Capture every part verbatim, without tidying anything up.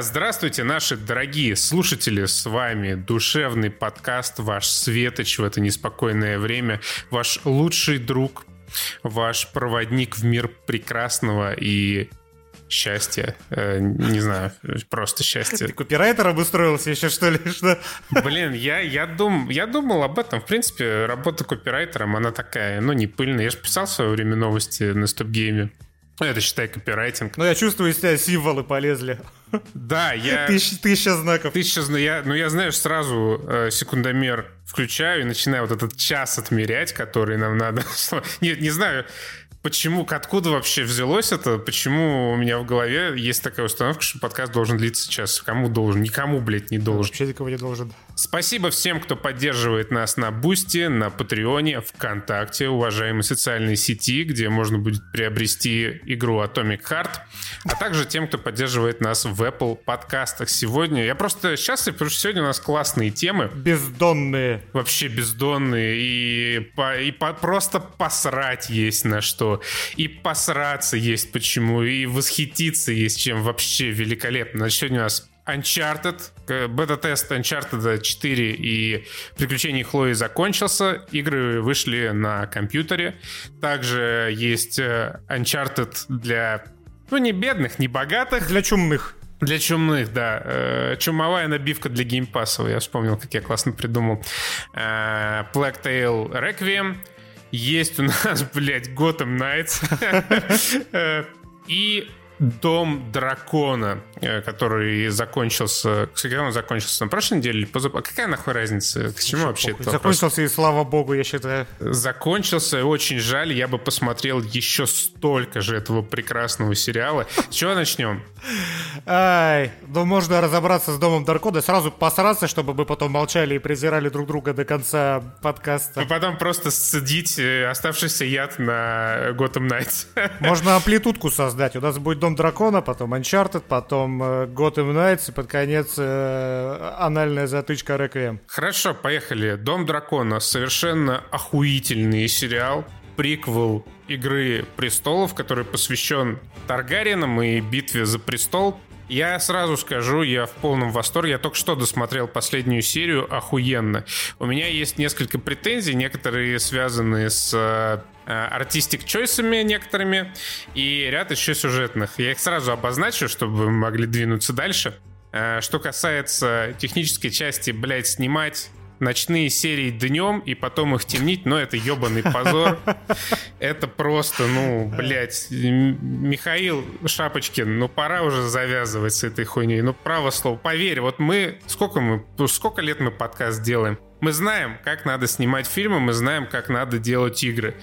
Здравствуйте, наши дорогие слушатели, с вами Душевный подкаст, ваш светоч в это неспокойное время, ваш лучший друг, ваш проводник в мир прекрасного и счастья, не знаю, просто счастья. Ты копирайтер обустроился еще, что ли? Что? Блин, я, я, дум, я думал об этом, в принципе, работа копирайтером, она такая, ну не пыльная, я же писал в свое время новости на Стопгейме. Это, считай, копирайтинг. Но я чувствую, из тебя символы полезли. Да, я... Тысяч, тысяча знаков. Тысяча знаков. Ну, я, знаешь, сразу э, секундомер включаю и начинаю вот этот час отмерять, который нам надо... Нет, не знаю, почему, откуда вообще взялось это, почему у меня в голове есть такая установка, что подкаст должен длиться час. Кому должен? Никому, блядь, не должен. Вообще никому не должен. Спасибо всем, кто поддерживает нас на BOOSTY, на Патреоне, ВКонтакте, уважаемые социальные сети, где можно будет приобрести игру Atomic Heart, а также тем, кто поддерживает нас в Apple подкастах. Сегодня я просто счастлив, потому что сегодня у нас классные темы. Бездонные. Вообще бездонные. И, по, и по, просто посрать есть на что. И посраться есть почему. И восхититься есть чем. Вообще великолепно. Сегодня у нас... Uncharted, бета-тест Uncharted четыре и приключения Хлои закончился. Игры вышли на компьютере. Также есть Uncharted для, ну, не бедных, не богатых. Для чумных. Для чумных, да. Чумовая набивка для геймпасса. Я вспомнил, как я классно придумал. Plague Tale: Requiem. Есть у нас, блядь, Gotham Knights. И... Дом Дракона, который закончился... Кстати, он закончился на прошлой неделе или позапрошлой? Какая нахуй разница? К чему вообще это? Закончился, и слава богу, я считаю. Закончился, и очень жаль. Я бы посмотрел еще столько же этого прекрасного сериала. С чего начнем? Ай, ну можно разобраться с Домом Дракона, сразу посраться, чтобы мы потом молчали и презирали друг друга до конца подкаста. И потом просто сцедить оставшийся яд на Gotham Knights. Можно амплитудку создать. У нас будет Дом Дракона, потом Uncharted, потом Gotham Knights и под конец э, анальная затычка Requiem. Хорошо, поехали. Дом Дракона. Совершенно охуительный сериал. Приквел Игры престолов, который посвящен Таргариенам и битве за престол. Я сразу скажу, я в полном восторге. Я только что досмотрел последнюю серию. Охуенно. У меня есть несколько претензий. Некоторые связаны с... артистик-чойсами некоторыми и ряд еще сюжетных. Я их сразу обозначу, чтобы вы могли двинуться дальше. Что касается технической части, блять, снимать ночные серии днем и потом их темнить, но это ебаный позор. Это просто, ну, блять, Михаил Шапочкин, ну пора уже завязывать с этой хуйней. Ну, право слово, поверь, вот мы сколько мы, сколько лет мы подкаст делаем. Мы знаем, как надо снимать фильмы, мы знаем, как надо делать игры.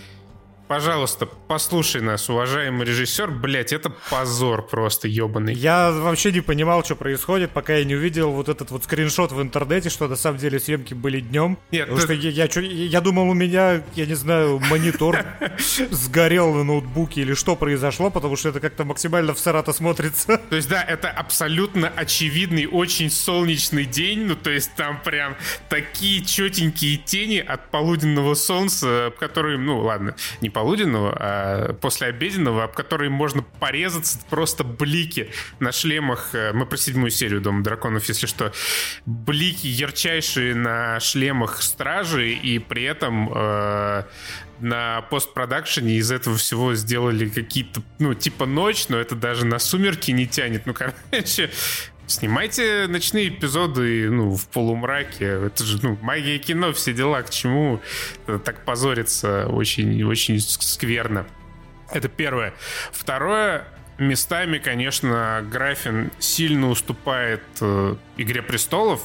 Пожалуйста, послушай нас, уважаемый режиссер. Блять, это позор просто ебаный. Я вообще не понимал, что происходит, пока я не увидел вот этот вот скриншот в интернете, что на самом деле съемки были днем. Нет, потому ты... что я, я, я думал, у меня, я не знаю, монитор сгорел на ноутбуке или что произошло, потому что это как-то максимально всрато смотрится. То есть, да, это абсолютно очевидный, очень солнечный день. Ну, то есть, там прям такие четенькие тени от полуденного солнца, которые, ну, ладно, не полуденного, а послеобеденного, об который можно порезаться, просто блики на шлемах. Мы про седьмую серию Дома Драконов, если что. Блики ярчайшие на шлемах стражи, и при этом э, на постпродакшене из этого всего сделали какие-то, ну, типа ночь, но это даже на сумерки не тянет. Ну, короче... Снимайте ночные эпизоды, ну, в полумраке. Это же, ну, магия кино, все дела. К чему так позориться? Очень, очень скверно. Это первое. Второе. Местами, конечно, графин сильно уступает э, «Игре престолов».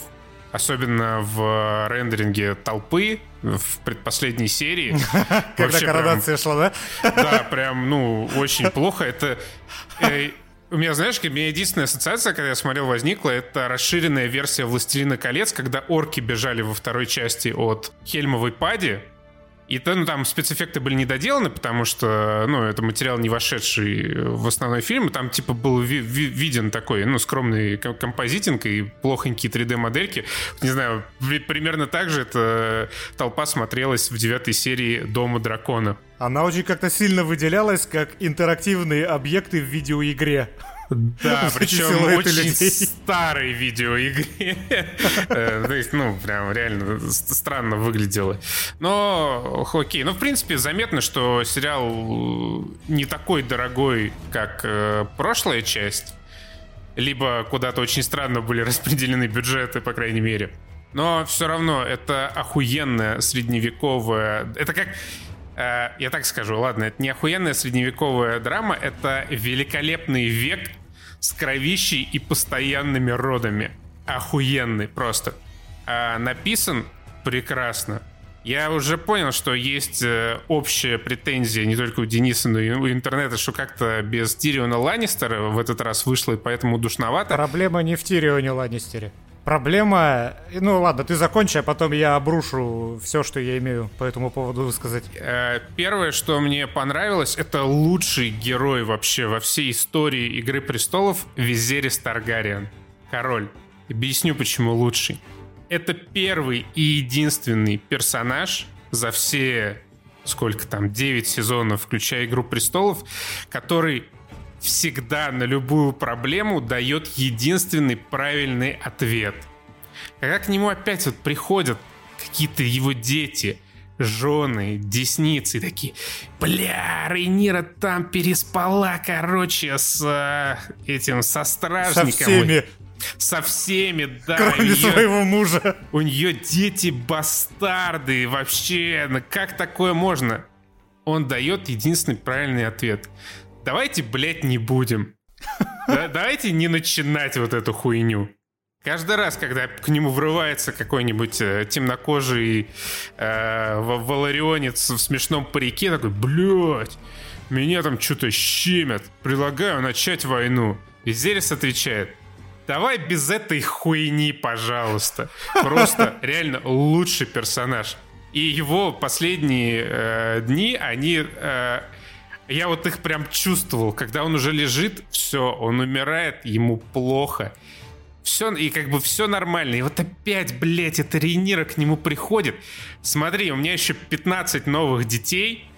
Особенно в рендеринге толпы в предпоследней серии. Когда коронация шла, да? Да, прям, ну, очень плохо. Это... У меня, знаешь, у меня единственная ассоциация, когда я смотрел, возникла, это расширенная версия «Властелина колец», когда орки бежали во второй части от Хельмовой пади. И то, ну, там спецэффекты были недоделаны, потому что, ну, это материал, не вошедший в основной фильм. Там, типа, был ви- ви- виден такой, ну, скромный композитинг и плохонькие три дэ-модельки. Не знаю, примерно так же эта толпа смотрелась в девятой серии «Дома дракона». Она очень как-то сильно выделялась как интерактивные объекты в видеоигре. Да, причем очень старой видеоигре. То есть, ну, прям реально странно выглядело. Но, окей, ну, в принципе, заметно, что сериал не такой дорогой, как прошлая часть. Либо куда-то очень странно были распределены бюджеты, по крайней мере. Но все равно это охуенная средневековая... Это как... Э, я так скажу, ладно, это не охуенная средневековая драма, это великолепный век с кровищей и постоянными родами. Охуенный просто. А написан прекрасно. Я уже понял, что есть э, общая претензия не только у Дениса, но и у интернета, что как-то без Тириона Ланнистера в этот раз вышло, и поэтому душновато. Проблема не в Тирионе Ланнистере. Проблема... Ну ладно, ты закончи, а потом я обрушу все, что я имею по этому поводу высказать. Первое, что мне понравилось, это лучший герой вообще во всей истории «Игры престолов» Визерис Таргариен. Король. Объясню, почему лучший. Это первый и единственный персонаж за все, сколько там, девять сезонов, включая «Игру престолов», который... всегда на любую проблему дает единственный правильный ответ. Когда к нему опять вот приходят какие-то его дети, жены, десницы, такие: бля, Рейнира там переспала, короче, с этим, со стражником. Со всеми. Со всеми, да. Кроме ее, своего мужа. У нее дети-бастарды. Вообще, ну как такое можно? Он дает единственный правильный ответ. Давайте, блядь, не будем. Да, давайте не начинать вот эту хуйню. Каждый раз, когда к нему врывается какой-нибудь э, темнокожий э, валарионец в смешном парике, такой: блядь, меня там что-то щемят, предлагаю начать войну. И Визерис отвечает: давай без этой хуйни, пожалуйста. Просто реально лучший персонаж. И его последние э, дни, они... Э, Я вот их прям чувствовал, когда он уже лежит, все, он умирает, ему плохо. Все, и как бы все нормально. И вот опять, блядь, эта Рейнира к нему приходит. Смотри, у меня еще пятнадцать новых детей.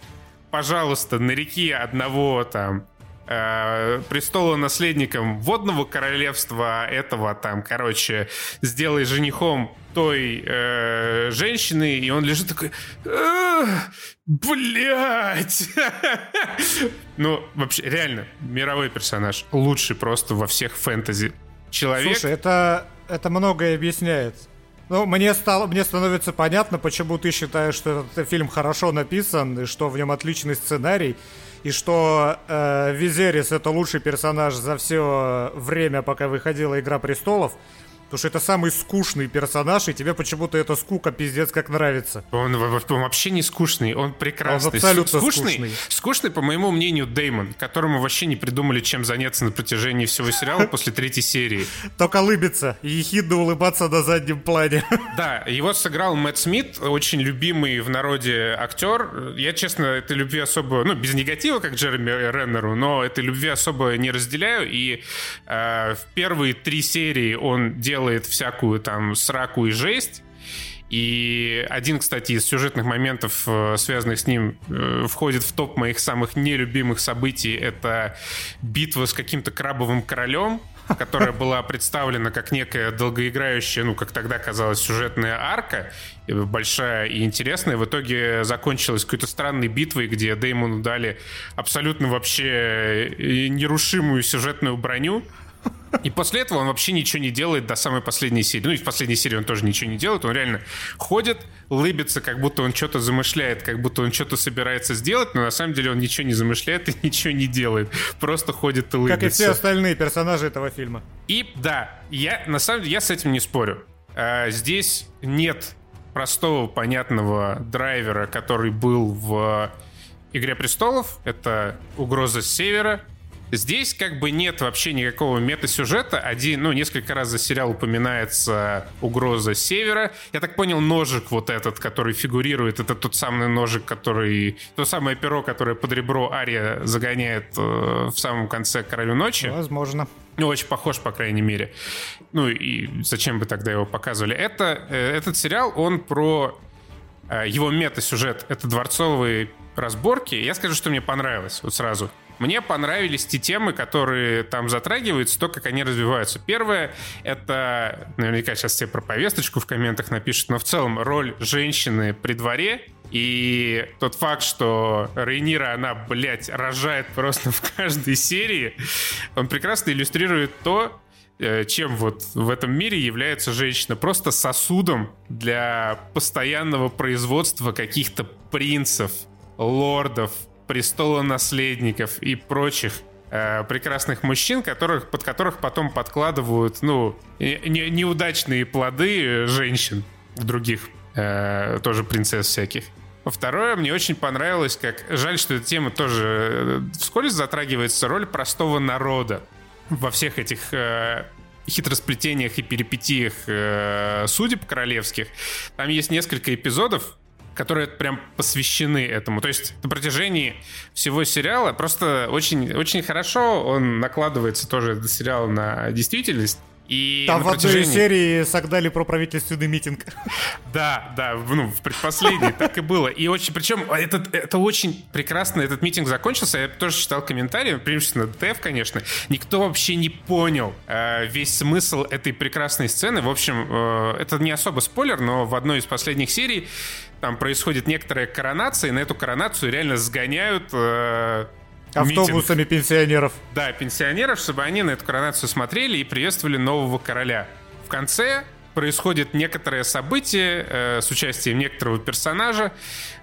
Пожалуйста, нареки одного там э, престола наследником водного королевства, этого там, короче, сделай женихом той э, женщины, и он лежит такой: блять. Ну, вообще, реально, мировой персонаж. Лучший просто во всех фэнтези. Человек... Слушай, это, это многое объясняет. Ну, мне, стало, мне становится понятно, почему ты считаешь, что этот фильм хорошо написан, и что в нем отличный сценарий, и что э, Визерис — это лучший персонаж за все время, пока выходила «Игра престолов». Потому что это самый скучный персонаж, и тебе почему-то эта скука пиздец как нравится. Он, он вообще не скучный, он прекрасный. Он абсолютно скучный, скучный. Скучный, по моему мнению, Дэймон, которому вообще не придумали, чем заняться на протяжении всего сериала после третьей серии. Только улыбиться и ехидно улыбаться на заднем плане. Да, его сыграл Мэтт Смит, очень любимый в народе актер. Я, честно, этой любви особо, ну, без негатива, как Джереми Реннеру, но этой любви особо не разделяю. И э, в первые три серии он делал делает всякую там сраку и жесть. И один, кстати, из сюжетных моментов, связанных с ним, входит в топ моих самых нелюбимых событий. Это битва с каким-то крабовым королем, которая была представлена как некая долгоиграющая, ну, как тогда казалось, сюжетная арка, большая и интересная. В итоге закончилась какой-то странной битвой, где Дэймону дали абсолютно вообще нерушимую сюжетную броню. И после этого он вообще ничего не делает до самой последней серии. Ну и в последней серии он тоже ничего не делает. Он реально ходит, лыбится, как будто он что-то замышляет, как будто он что-то собирается сделать, но на самом деле он ничего не замышляет и ничего не делает. Просто ходит и лыбится. Как и все остальные персонажи этого фильма. И да, я на самом деле я с этим не спорю. А, здесь нет простого, понятного драйвера, который был в «Игре престолов». Это угроза с севера. Здесь как бы нет вообще никакого мета-сюжета. Один, ну, несколько раз за сериал упоминается угроза севера. Я так понял, ножик вот этот, который фигурирует, это тот самый ножик, который... То самое перо, которое под ребро Ария загоняет э, в самом конце «Королю ночи». Возможно. Ну, очень похож, по крайней мере. Ну, и зачем бы тогда его показывали? Это, э, этот сериал, он про... Э, его мета-сюжет — это дворцовые разборки. Я скажу, что мне понравилось вот сразу. Мне понравились те темы, которые там затрагиваются, то, как они развиваются. Первое, это, наверняка сейчас все про повесточку в комментах напишут, но в целом роль женщины при дворе и тот факт, что Рейнира, она, блядь, рожает просто в каждой серии, он прекрасно иллюстрирует то, чем вот в этом мире является женщина. Просто сосудом для постоянного производства каких-то принцев, лордов, престолонаследников и прочих э, прекрасных мужчин, которых, под которых потом подкладывают, ну, не, неудачные плоды женщин других, э, тоже принцесс всяких. Второе, мне очень понравилось, как... Жаль, что эта тема тоже вскользь затрагивается, роль простого народа во всех этих э, хитросплетениях и перипетиях э, судеб королевских. Там есть несколько эпизодов, которые прям посвящены этому. То есть на протяжении всего сериала просто очень, очень хорошо он накладывается тоже, этот сериал, на действительность. И там в протяжении... одной серии согнали про правительственный митинг. Да, да, ну, в предпоследней так и было. И очень, причем этот, это очень прекрасно, этот митинг закончился. Я тоже читал комментарии, преимущественно ДТФ, конечно. Никто вообще не понял э, весь смысл этой прекрасной сцены. В общем, э, это не особо спойлер, но в одной из последних серий там происходит некоторая коронация, и на эту коронацию реально сгоняют... Э, автобусами митинг. Пенсионеров. Да, пенсионеров, чтобы они на эту коронацию смотрели и приветствовали нового короля. В конце происходит некоторое событие э, с участием некоторого персонажа,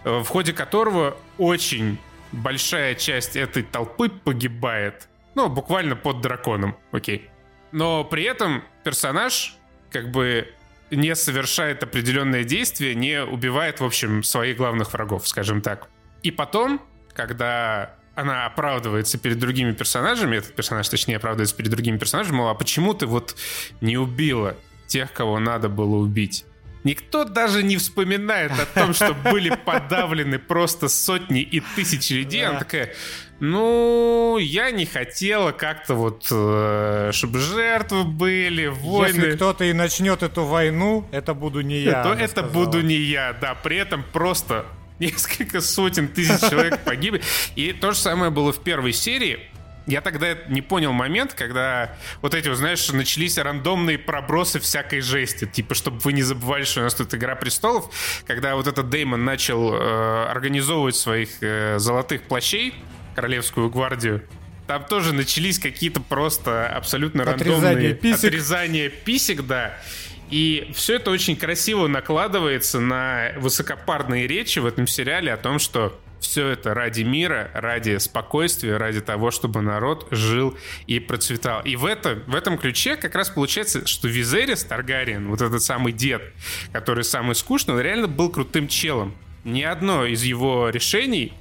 э, в ходе которого очень большая часть этой толпы погибает. Ну, буквально под драконом, окей. Но при этом персонаж как бы не совершает определенное действие, не убивает, в общем, своих главных врагов, скажем так. И потом, когда... она оправдывается перед другими персонажами, этот персонаж, точнее, оправдывается перед другими персонажами, мол, а почему ты вот не убила тех, кого надо было убить? Никто даже не вспоминает о том, что были подавлены просто сотни и тысячи людей. Она такая, ну, я не хотела как-то вот, чтобы жертвы были, войны. Если кто-то и начнет эту войну, это буду не я. То это буду не я, да. При этом просто... несколько сотен тысяч человек погибли. И то же самое было в первой серии. Я тогда не понял момент, когда вот эти, знаешь, начались рандомные пробросы всякой жести. Типа, чтобы вы не забывали, что у нас тут «Игра престолов». Когда вот этот Дэймон начал э, организовывать своих э, золотых плащей, королевскую гвардию, там тоже начались какие-то просто абсолютно отрезание рандомные... писек. Отрезание писек, да. И все это очень красиво накладывается на высокопарные речи в этом сериале о том, что все это ради мира, ради спокойствия, ради того, чтобы народ жил и процветал. И в, это, в этом ключе как раз получается, что Визерис Таргариен, вот этот самый дед, который самый скучный, он реально был крутым челом. Ни одно из его решений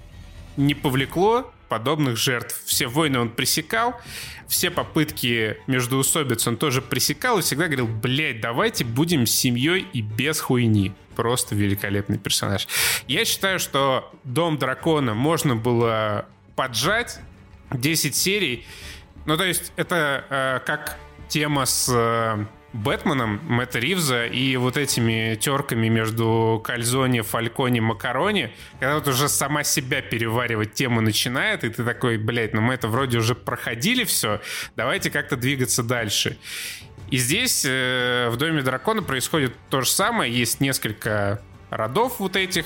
не повлекло подобных жертв. Все войны он пресекал, все попытки междоусобиц он тоже пресекал и всегда говорил, блядь, давайте будем семьей и без хуйни. Просто великолепный персонаж. Я считаю, что Дом Дракона можно было поджать десять серий. Ну, то есть, это э, как тема с э, Бэтменом Мэтта Ривза и вот этими терками между Кальзони, Фалькони, Макарони, когда вот уже сама себя переваривать тему начинает, и ты такой, блядь, ну мы это вроде уже проходили все, давайте как-то двигаться дальше. И здесь э, в Доме Дракона происходит то же самое, есть несколько родов вот этих,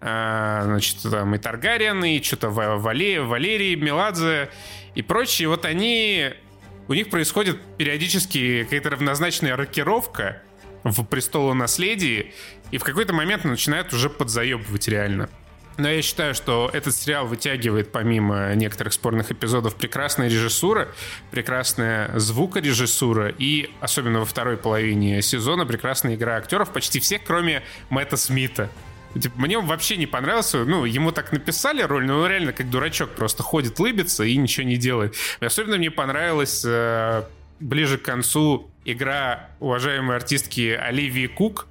э, значит, там и Таргариен, и что-то Валерий, Валерий, Меладзе и прочие, вот они... У них происходит периодически какая-то равнозначная рокировка в престолонаследии, и в какой-то момент начинают уже подзаебывать реально. Но я считаю, что этот сериал вытягивает, помимо некоторых спорных эпизодов, прекрасная режиссура, прекрасная звукорежиссура и, особенно во второй половине сезона, прекрасная игра актеров почти всех, кроме Мэтта Смита. Мне он вообще не понравился. Ну, ему так написали роль, но он реально как дурачок просто ходит, лыбится и ничего не делает. Особенно мне понравилась э, ближе к концу игра уважаемой артистки Оливии Кук.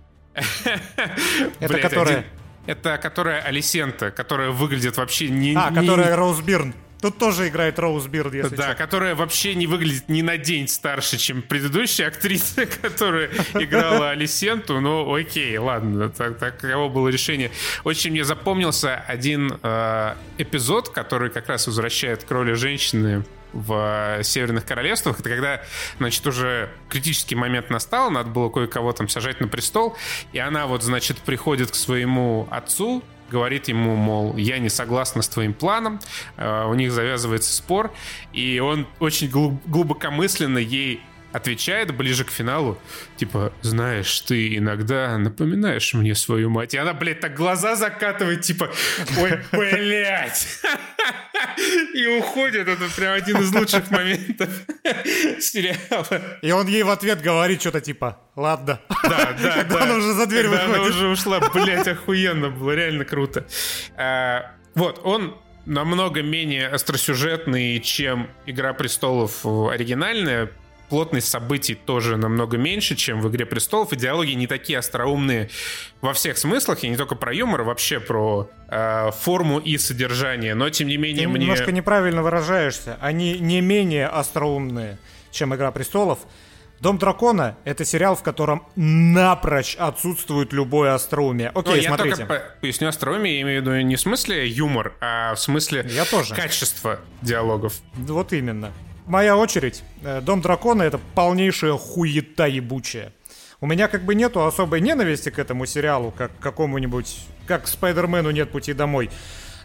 Это которая? Это которая Алисента, которая выглядит вообще не... А, которая Роуз Бирн. Тут тоже играет Роуз Бирн, если да, что. Которая вообще не выглядит ни на день старше, чем предыдущая актриса, которая играла Алисенту. Ну, окей, ладно, так, таково было решение. Очень мне запомнился один э, эпизод, который как раз возвращает к роли женщины в Северных Королевствах. Это когда, значит, уже критический момент настал, надо было кое-кого там сажать на престол, и она вот, значит, приходит к своему отцу, говорит ему, мол, я не согласна с твоим планом, у них завязывается спор, и он очень глубокомысленно ей отвечает ближе к финалу, типа, знаешь, ты иногда напоминаешь мне свою мать. И она, блядь, так глаза закатывает, типа, ой, блядь. И уходит. Это прям один из лучших моментов сериала. И он ей в ответ говорит что-то типа, ладно. Да, да, когда да. она уже за дверь выходит. Она уже ушла, блядь, охуенно было, реально круто. А, вот, он намного менее остросюжетный, чем «Игра престолов» оригинальная. Плотность событий тоже намного меньше, чем в «Игре престолов». И диалоги не такие остроумные во всех смыслах. И не только про юмор, а вообще про э, форму и содержание. Но, тем не менее, Ты мне... немножко неправильно выражаешься. Они не менее остроумные, чем «Игра престолов». «Дом дракона» — это сериал, в котором напрочь отсутствует любое остроумие. Окей, ну, смотрите. Я только поясню остроумие, я имею в виду не в смысле юмор, а в смысле качества диалогов. Вот именно. Моя очередь. «Дом дракона» — это полнейшая хуета ебучая. У меня как бы нету особой ненависти к этому сериалу, как к какому-нибудь... как к «Спайдермену» «Нет пути домой».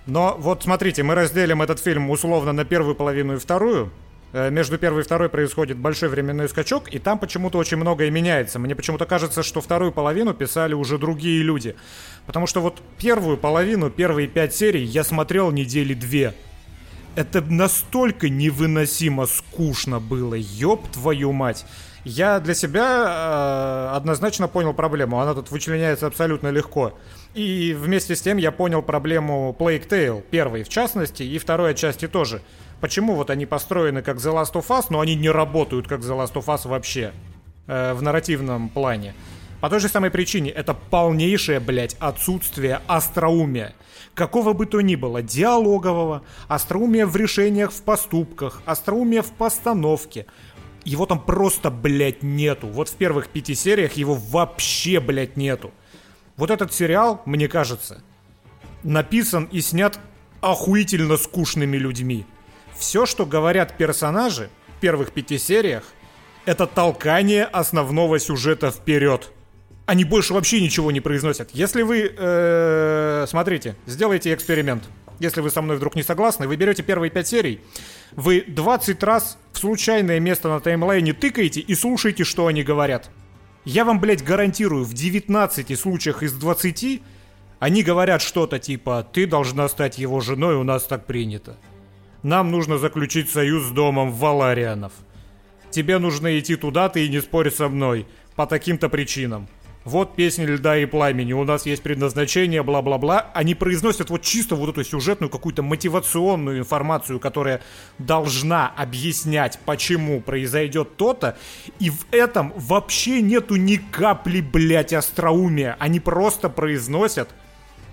Но вот смотрите, мы разделим этот фильм условно на первую половину и вторую. Между первой и второй происходит большой временной скачок, и там почему-то очень многое меняется. Мне почему-то кажется, что вторую половину писали уже другие люди. Потому что вот первую половину, первые пять серий я смотрел недели две. Это настолько невыносимо скучно было, ёб твою мать. Я для себя э, однозначно понял проблему, она тут вычленяется абсолютно легко. И вместе с тем я понял проблему Plague Tale, первой в частности, и второй отчасти тоже. Почему вот они построены как The Last of Us, но они не работают как The Last of Us вообще, э, в нарративном плане. По той же самой причине, это полнейшее, блядь, отсутствие остроумия. Какого бы то ни было, диалогового, остроумия в решениях, в поступках, остроумия в постановке. Его там просто, блядь, нету. Вот в первых пяти сериях его вообще, блядь, нету. Вот этот сериал, мне кажется, написан и снят охуительно скучными людьми. Все, что говорят персонажи в первых пяти сериях, это толкание основного сюжета вперед. Они больше вообще ничего не произносят. Если вы, э, смотрите, сделайте эксперимент. Если вы со мной вдруг не согласны, вы берете первые пять серий, вы двадцать раз в случайное место на таймлайне тыкаете и слушаете, что они говорят. Я вам, блядь, гарантирую, в девятнадцати случаях из двадцати они говорят что-то типа «Ты должна стать его женой, у нас так принято». «Нам нужно заключить союз с домом Валарианов». «Тебе нужно идти туда, ты и не спорь со мной. По таким-то причинам». Вот песня «Льда и пламени», у нас есть предназначение, бла-бла-бла. Они произносят вот чисто вот эту сюжетную какую-то мотивационную информацию, которая должна объяснять, почему произойдет то-то. И в этом вообще нету ни капли, блядь, остроумия. Они просто произносят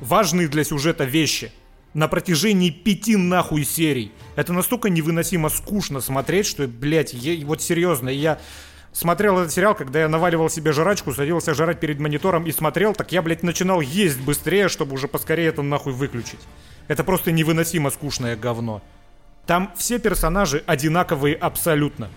важные для сюжета вещи на протяжении пяти нахуй серий. Это настолько невыносимо скучно смотреть, что, блядь, я, вот серьезно, я... смотрел этот сериал, когда я наваливал себе жрачку, садился жрать перед монитором и смотрел, так я, блядь, начинал есть быстрее, чтобы уже поскорее это нахуй выключить. Это просто невыносимо скучное говно. Там все персонажи одинаковые абсолютно.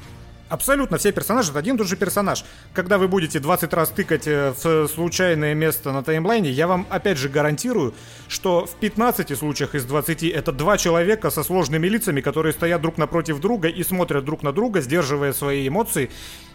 Абсолютно все персонажи, это один и тот же персонаж. Когда вы будете двадцать раз тыкать в случайное место на таймлайне, я вам опять же гарантирую, что в пятнадцати случаях из двадцати это два человека со сложными лицами, которые стоят друг напротив друга и смотрят друг на друга, сдерживая свои эмоции,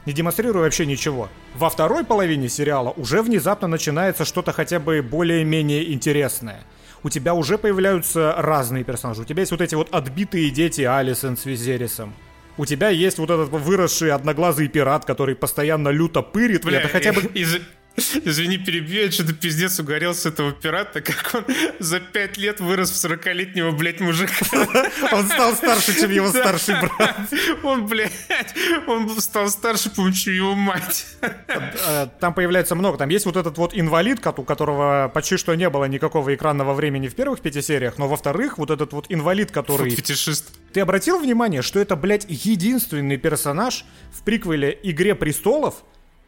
не демонстрируя вообще ничего. Во второй половине сериала уже внезапно начинается что-то хотя бы более-менее интересное. У тебя уже появляются разные персонажи. У тебя есть вот эти вот отбитые дети Алисон с Визерисом. У тебя есть вот этот выросший одноглазый пират, который постоянно люто пырит. Бля, это хотя бы... из, Извини, перебью, я что-то пиздец угорел с этого пирата, как он за пять лет вырос в сорокалетнего, блядь, мужика. Он стал старше, чем его старший брат. Он, блядь, он стал старше, по-моему, чем его мать. Там появляется много. Там есть вот этот вот инвалид, у которого почти что не было никакого экранного времени в первых пяти сериях, но во-вторых, вот этот вот инвалид, который... Фетишист. Ты обратил внимание, что это, блядь, единственный персонаж в приквеле «Игре престолов»,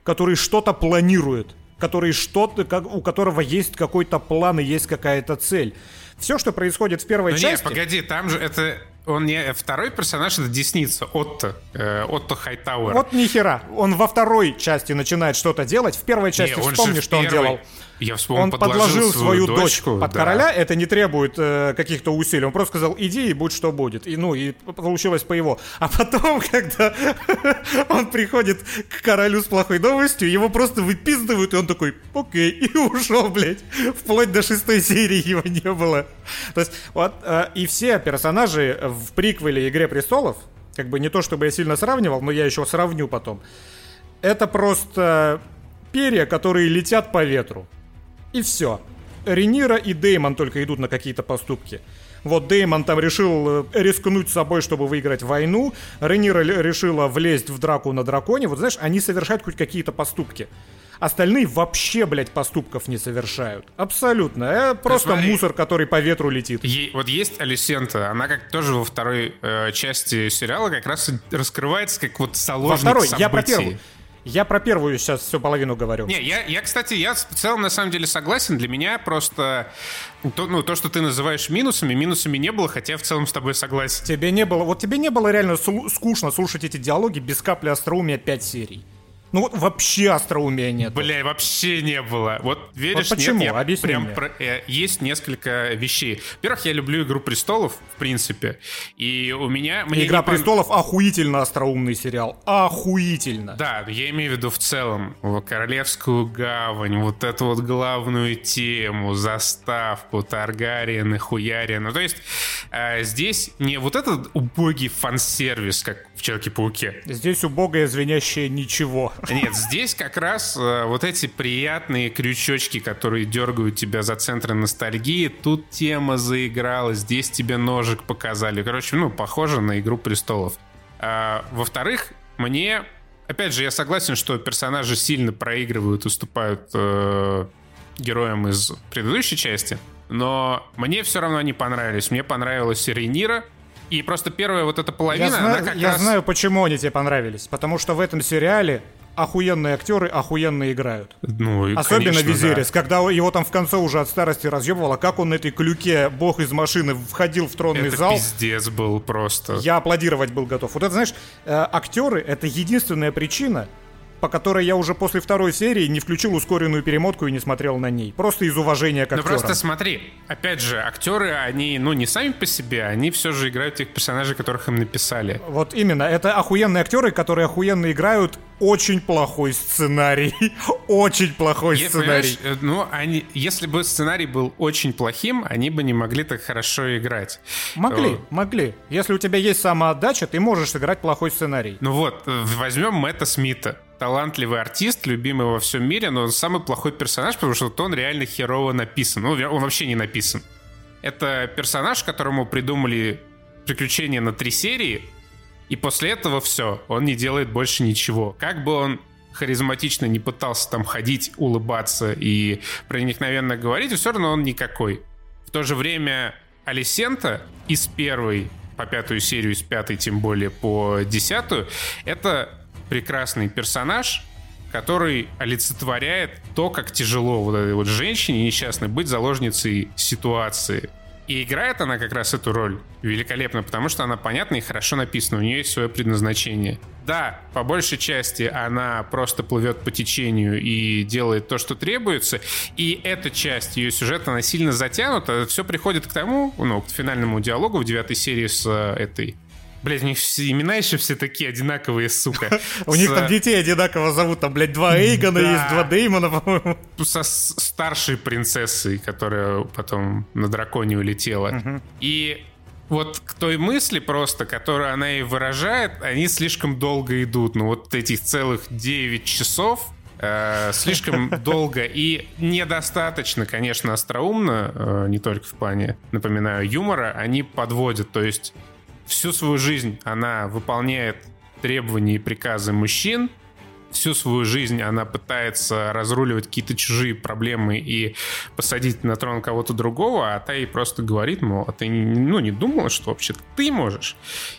который что-то планирует, который что-то, как, у которого есть какой-то план и есть какая-то цель. Все, что происходит в первой ну части... Ну нет, погоди, там же это... Он не... Второй персонаж — это Десница, Отто, э, Отто Хайтауэр. Вот нихера. Он во второй части начинает что-то делать. В первой части, не, вспомни, что первой... он делал. Я вспомнил, он подложил, подложил свою, свою дочку, дочку под да. короля. Это не требует э, каких-то усилий. Он просто сказал, иди и будь что будет. И, ну, и получилось по его. А потом, когда он приходит к королю с плохой новостью, его просто выпиздывают, и он такой, окей, и ушел, блядь. Вплоть до шестой серии его не было. То есть, вот, э, и все персонажи в приквеле «Игре престолов», как бы не то, чтобы я сильно сравнивал, но я еще сравню потом, это просто перья, которые летят по ветру. И все. Рейнира и Дэймон только идут на какие-то поступки. Вот Дэймон там решил рискнуть собой, чтобы выиграть войну. Рейнира решила влезть в драку на драконе. Вот знаешь, они совершают хоть какие-то поступки. Остальные вообще, блядь, поступков не совершают. Абсолютно. Э, просто смотри, мусор, который по ветру летит. Е- вот есть Алисента, она как тоже во второй э, части сериала как раз раскрывается как вот заложник во второй, событий. Я про первую. Я про первую сейчас всю половину говорю. Не, я, я, кстати, я в целом на самом деле согласен. Для меня просто то, ну, то, что ты называешь минусами, минусами не было, хотя я в целом с тобой согласен. Тебе не было, вот тебе не было реально сл- скучно слушать эти диалоги без капли остроумия пять серий. Ну вот вообще остроумия нет. Бля, вообще не было. Вот веришь, вот почему? Нет, я Объясни прям мне. Про, э, есть несколько вещей. Во-первых, я люблю «Игру престолов», в принципе. И у меня... Мне «Игра пом... престолов» охуительно остроумный сериал. Охуительно. Да, я имею в виду в целом «Королевскую гавань», вот эту вот главную тему, заставку, Таргариен и Хуяриен. Ну то есть э, здесь не вот этот убогий фан-сервис, как в «Человеке-пауке». Здесь убогое звенящее ничего. Нет, здесь как раз э, вот эти приятные крючочки, которые дергают тебя за центры ностальгии. Тут тема заиграла, здесь тебе ножик показали. Короче, ну, похоже на «Игру престолов». А, во-вторых, мне... Опять же, я согласен, что персонажи сильно проигрывают, уступают э, героям из предыдущей части. Но мне все равно они понравились. Мне понравилась Рейнира. И просто первая вот эта половина... Я, зна- она как я раз... знаю, почему они тебе понравились. Потому что в этом сериале... Охуенные актеры охуенно играют. Ну, и особенно конечно, Визерис, да. Когда его там в конце уже от старости разъебывало, как он на этой клюке бог из машины входил в тронный это зал. Это пиздец был просто. Я аплодировать был готов. Вот это, знаешь, актеры — это единственная причина, по которой я уже после второй серии не включил ускоренную перемотку и не смотрел на ней. Просто из уважения к актерам. Ну просто смотри, опять же, актеры, они, ну, не сами по себе, они все же играют тех персонажей, которых им написали. Вот именно, это охуенные актеры, которые охуенно играют очень плохой сценарий. Очень плохой я, сценарий. Ну, они, если бы сценарий был очень плохим, они бы не могли так хорошо играть. Могли, uh. могли. Если у тебя есть самоотдача, ты можешь сыграть плохой сценарий. Ну вот, возьмем Мэтта Смита. Талантливый артист, любимый во всем мире, но он самый плохой персонаж, потому что он реально херово написан. Ну, он вообще не написан. Это персонаж, которому придумали приключения на три серии, и после этого все, он не делает больше ничего. Как бы он харизматично не пытался там ходить, улыбаться и проникновенно говорить, все равно он никакой. В то же время Алисента из первой по пятую серию, из пятой тем более по десятую, это прекрасный персонаж, который олицетворяет то, как тяжело вот этой вот женщине несчастной быть заложницей ситуации. И играет она как раз эту роль великолепно, потому что она понятна и хорошо написана, у нее есть свое предназначение. Да, по большей части она просто плывет по течению и делает то, что требуется, и эта часть ее сюжета, она сильно затянута, все приходит к тому, ну, к финальному диалогу в девятой серии с этой... Блять, у них все, имена еще все такие одинаковые, сука. У них там детей одинаково зовут. Там, блядь, два Эйгона есть, два Дэймона, по-моему. Со старшей принцессой, которая потом на драконе улетела. И вот к той мысли просто, которую она и выражает, они слишком долго идут. Ну вот этих целых девять часов э, слишком долго и недостаточно, конечно, остроумно, э, не только в плане, напоминаю, юмора, они подводят. То есть всю свою жизнь она выполняет требования и приказы мужчин, всю свою жизнь она пытается разруливать какие-то чужие проблемы и посадить на трон кого-то другого, а та ей просто говорит, мол, а ты ну, не думала, что вообще-то ты можешь.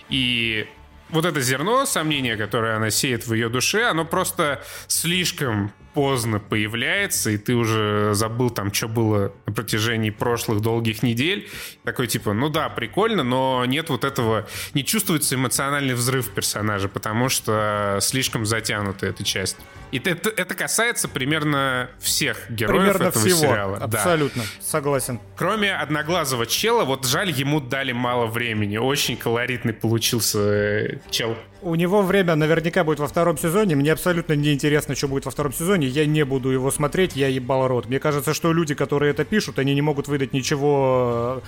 И вот это зерно сомнения, которое она сеет в ее душе, оно просто слишком поздно появляется, и ты уже забыл там, что было на протяжении прошлых долгих недель. Такой типа, ну да, прикольно, но нет вот этого, не чувствуется эмоциональный взрыв персонажа, потому что слишком затянута эта часть. И это, это касается примерно всех героев примерно этого всего. Сериала. Абсолютно, да. Согласен. Кроме одноглазого чела, вот жаль, ему дали мало времени. Очень колоритный получился чел. У него время наверняка будет во втором сезоне. Мне абсолютно неинтересно, что будет во втором сезоне. Я не буду его смотреть, я ебал рот. Мне кажется, что люди, которые это пишут, они не могут выдать ничего...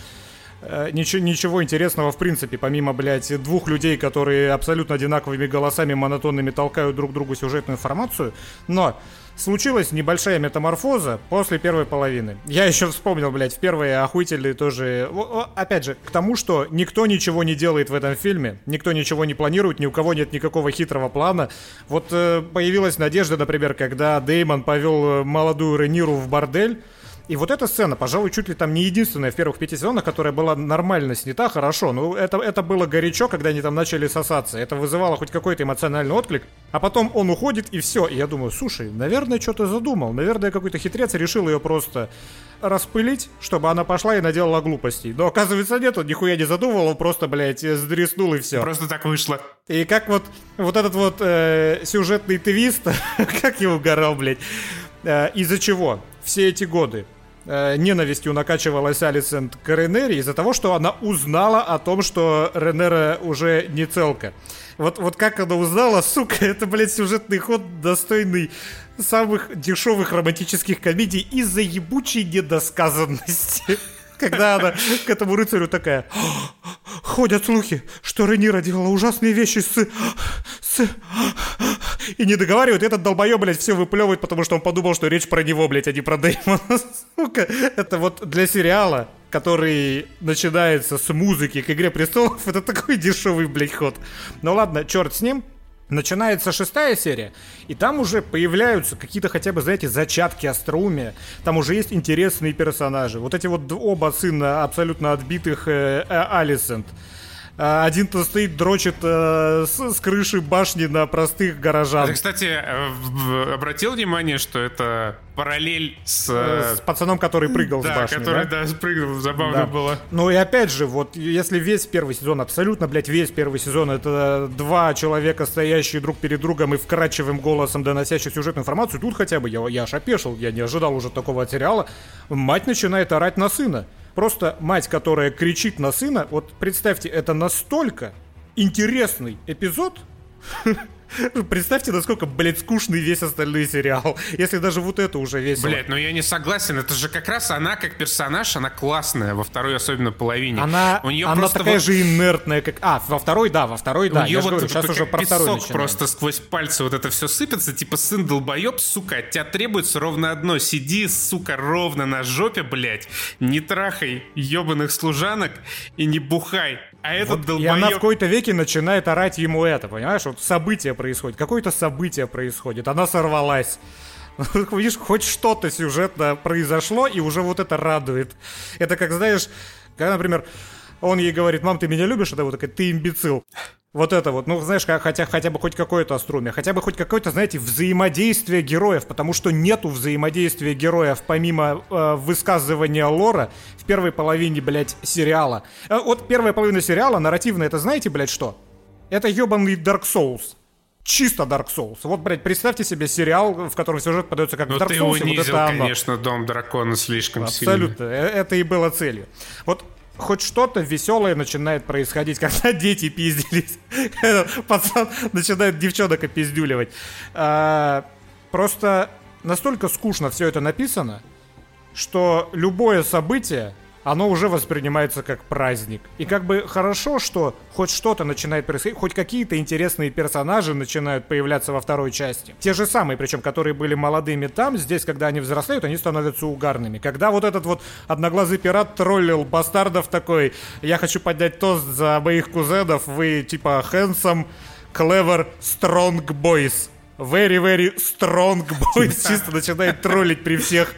Ничего, ничего интересного в принципе, помимо, блядь, двух людей, которые абсолютно одинаковыми голосами монотонными толкают друг другу сюжетную информацию. Но случилась небольшая метаморфоза после первой половины. Я еще вспомнил, блядь, в первые охуительные тоже... Опять же, к тому, что никто ничего не делает в этом фильме, никто ничего не планирует, ни у кого нет никакого хитрого плана. Вот э, появилась надежда, например, когда Дэймон повел молодую Рейниру в бордель. И вот эта сцена, пожалуй, чуть ли там не единственная в первых пяти сезонах, которая была нормально снята, хорошо. Ну, это, это было горячо, когда они там начали сосаться. Это вызывало хоть какой-то эмоциональный отклик. А потом он уходит, и все. И я думаю, слушай, наверное, что-то задумал. Наверное, какой-то хитрец решил ее просто распылить, чтобы она пошла и наделала глупостей. Но, оказывается, нет, он нихуя не задумывал, он просто, блядь, сдреснул, и все. Просто так вышло. И как вот, вот этот вот э, сюжетный твист, как я угорал, блядь, э, из-за чего все эти годы ненавистью накачивалась Алисент к Рейнире из-за того, что она узнала о том, что Рейнира уже не целка. Вот, вот как она узнала, сука, это, блядь, сюжетный ход, достойный самых дешевых романтических комедий из-за ебучей недосказанности. Когда она к этому рыцарю такая: ходят слухи, что Рейнира делала ужасные вещи с... с... И не договаривает, этот долбоёб, блядь, все выплевывает, потому что он подумал, что речь про него, блядь, а не про Дэймона. Сука, это вот для сериала, который начинается с музыки к «Игре престолов», это такой дешевый, блядь, ход. Ну ладно, черт с ним. Начинается шестая серия, и там уже появляются какие-то хотя бы, знаете, зачатки остроумия. Там уже есть интересные персонажи. Вот эти вот оба сына абсолютно отбитых э, э, Алисент. Один-то стоит, дрочит э, с, с крыши башни на простых горожан. Ты, кстати, э, обратил внимание, что это параллель с... Э, с пацаном, который прыгал да, с башни, который, да? Да, прыгал, забавно да. было. Ну и опять же, вот если весь первый сезон, абсолютно, блядь, весь первый сезон, это два человека, стоящие друг перед другом и вкрадчивым голосом доносящих сюжетную информацию, тут хотя бы, я, я аж опешил, я не ожидал уже такого от сериала, мать начинает орать на сына. Просто мать, которая кричит на сына, вот представьте, это настолько интересный эпизод. Представьте, насколько, блядь, скучный весь остальной сериал. Если даже вот это уже весело. Блядь, но я не согласен. Это же как раз она, как персонаж, она классная. Во второй, особенно, половине. Она, у нее она такая вот... же инертная, как... А, во второй, да, во второй, да. У я же вот говорю, сейчас уже про второй начинаю. Песок просто сквозь пальцы вот это все сыпется. Типа, сын долбоеб, сука, от тебя требуется ровно одно. Сиди, сука, ровно на жопе, блядь. Не трахай ебаных служанок и не бухай. А этот вот долбоеб... И она в какой-то веке начинает орать ему это, понимаешь? Вот события происходит, какое-то событие происходит, она сорвалась. Видишь, хоть что-то сюжетно произошло, и уже вот это радует. Это как, знаешь, когда, например, он ей говорит: мам, ты меня любишь? Это вот такая: ты имбецил. Вот это вот, ну, знаешь, хотя, хотя бы хоть какое-то остроумие, хотя бы хоть какое-то, знаете, взаимодействие героев, потому что нету взаимодействия героев, помимо э, высказывания лора, в первой половине, блядь, сериала. Э, вот первая половина сериала, нарративная, это знаете, блядь, что? Это ебаный Dark Souls. Чисто Dark Souls. Вот, блядь, представьте себе сериал, в котором сюжет подается как в Dark Souls. Ну ты унизил, вот конечно, Дом Дракона слишком сильно. Абсолютно. Это и было целью. Вот хоть что-то веселое начинает происходить, когда дети пиздились. Пацан начинает девчонок опиздюливать. Просто настолько скучно все это написано, что любое событие оно уже воспринимается как праздник. И как бы хорошо, что хоть что-то начинает происходить, хоть какие-то интересные персонажи начинают появляться во второй части. Те же самые, причем, которые были молодыми там, здесь, когда они взрослеют, они становятся угарными. Когда вот этот вот одноглазый пират троллил бастардов такой: я хочу поднять тост за моих кузенов, вы типа handsome, clever, strong boys. Very, very strong boys. Чисто начинает троллить при всех.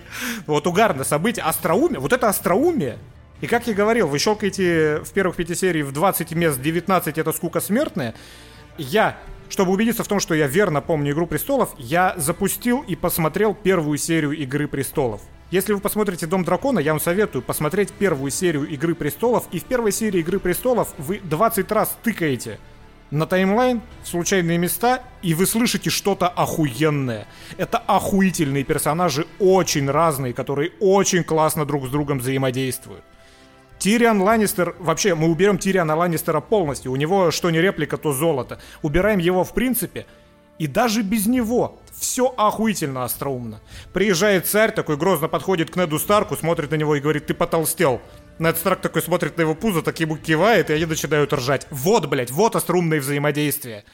Вот угарно событие, остроумие. Вот это остроумие. И как я говорил, вы щелкаете в первых пяти серий в двадцать мест, девятнадцать это скука смертная. Я, чтобы убедиться в том, что я верно помню «Игру престолов», я запустил и посмотрел первую серию «Игры престолов». Если вы посмотрите «Дом дракона», я вам советую посмотреть первую серию «Игры престолов». И в первой серии «Игры престолов» вы двадцать раз тыкаете на таймлайн, в случайные места, и вы слышите что-то охуенное. Это охуительные персонажи, очень разные, которые очень классно друг с другом взаимодействуют. Тирион Ланнистер, вообще, мы уберем Тириона Ланнистера полностью, у него что не реплика, то золото. Убираем его в принципе, и даже без него все охуительно остроумно. Приезжает царь, такой грозно подходит к Неду Старку, смотрит на него и говорит: ты потолстел. Нед Старк такой смотрит на его пузо, так ему кивает, и они начинают ржать. Вот, блять, вот остроумное взаимодействие.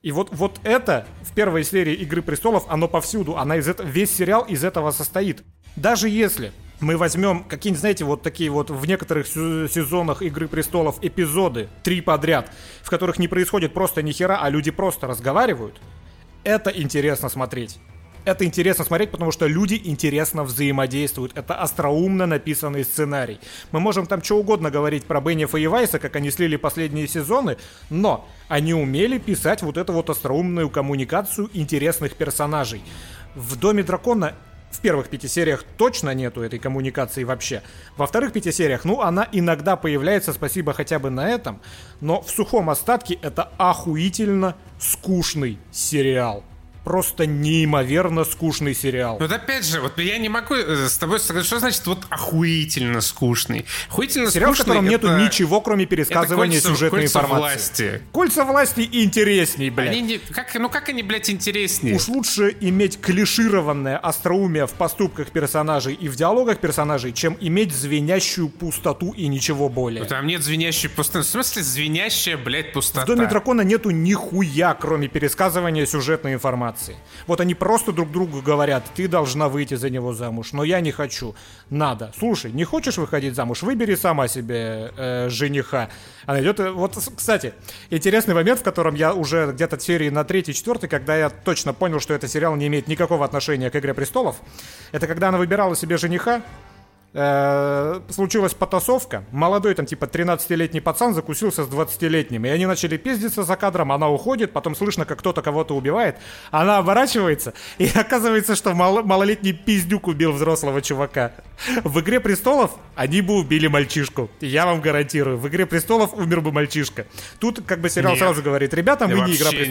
И вот, вот это в первой серии «Игры престолов», оно повсюду, она из этого, весь сериал из этого состоит. Даже если мы возьмем какие-нибудь, знаете, вот такие вот в некоторых сезонах «Игры престолов» эпизоды, три подряд, в которых не происходит просто ни хера, а люди просто разговаривают, это интересно смотреть. Это интересно смотреть, потому что люди интересно взаимодействуют. Это остроумно написанный сценарий. Мы можем там что угодно говорить про Беннифа и Вайса, как они слили последние сезоны, но они умели писать вот эту вот остроумную коммуникацию интересных персонажей. В «Доме дракона» в первых пяти сериях точно нету этой коммуникации вообще. Во вторых пяти сериях, ну, она иногда появляется, спасибо хотя бы на этом, но в сухом остатке это охуительно скучный сериал. Просто неимоверно скучный сериал. Вот опять же, вот я не могу с тобой согласиться, что значит вот охуительно скучный. Охуительно сериал, скучный, в котором это... нету ничего, кроме пересказывания кольца, сюжетной кольца информации. Власти. Кольца власти интересней, блядь. Они не... как... Ну как они, блядь, интереснее? Уж лучше иметь клишированное остроумие в поступках персонажей и в диалогах персонажей, чем иметь звенящую пустоту и ничего более. Ну, там нет звенящей пустоты. В смысле звенящая, блядь, пустота? В «Доме дракона» нету нихуя, кроме пересказывания сюжетной информации. Вот они просто друг другу говорят: ты должна выйти за него замуж, но я не хочу. Надо. Слушай, не хочешь выходить замуж? Выбери сама себе э, жениха. Она идет. Вот, кстати, интересный момент, в котором я уже где-то в серии на третьей-четвертой, когда я точно понял, что этот сериал не имеет никакого отношения к «Игре престолов», это когда она выбирала себе жениха. Случилась потасовка. Молодой там типа тринадцатилетний пацан закусился с двадцатилетним, и они начали пиздиться за кадром. Она уходит, потом слышно, как кто-то кого-то убивает. Она оборачивается, и оказывается, что мал- малолетний пиздюк убил взрослого чувака. В «Игре престолов» они бы убили мальчишку, я вам гарантирую. В «Игре престолов» умер бы мальчишка. Тут как бы сериал нет. сразу говорит: ребята, мы да не «Игра престолов».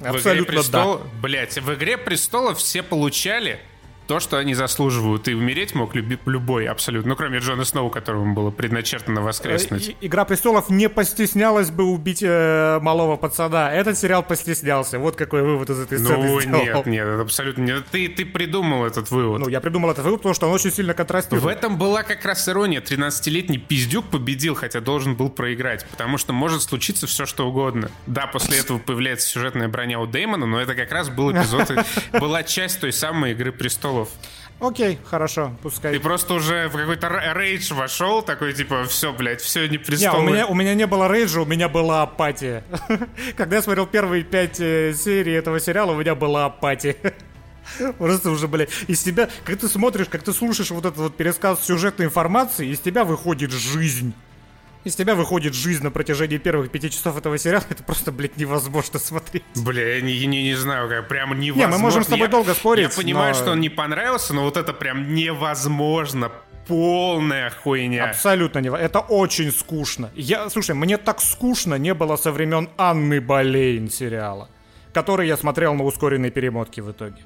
Нет. Абсолютно престол... да. Блять, в «Игре престолов» все получали то, что они заслуживают, и умереть мог любой абсолютно, ну кроме Джона Сноу, которому было предначертано воскреснуть. «Игра престолов» не постеснялась бы убить э, малого пацана. Этот сериал постеснялся. Вот какой вывод из этой сцены ну, сделал. Нет, нет, абсолютно нет. Ты, ты придумал этот вывод. Ну, я придумал этот вывод, потому что он очень сильно контрастирует. В этом была как раз ирония. тринадцатилетний пиздюк победил, хотя должен был проиграть, потому что может случиться все, что угодно. Да, после этого появляется сюжетная броня у Дэймона, но это как раз был эпизод, была часть той самой «Игры престолов». Окей, хорошо, пускай. Ты просто уже в какой-то рейдж вошел, такой типа, все, блядь, все не престолы. Не, у меня, у меня не было рейджа, у меня была апатия. Когда я смотрел первые пять серий этого сериала, у меня была апатия. Просто уже, блядь, из тебя, как ты смотришь, как ты слушаешь вот этот вот пересказ сюжетной информации, из тебя выходит жизнь. Из тебя выходит жизнь на протяжении первых пяти часов этого сериала. Это просто, блядь, невозможно смотреть. Бля, я не, не, не знаю, как прям невозможно. Не, мы можем с тобой я, долго спорить. Я понимаю, но... что он не понравился, но вот это прям невозможно. Полная хуйня. Абсолютно невозможно. Это очень скучно. Я, слушай, мне так скучно не было со времен Анны Болейн сериала, который я смотрел на ускоренной перемотке в итоге.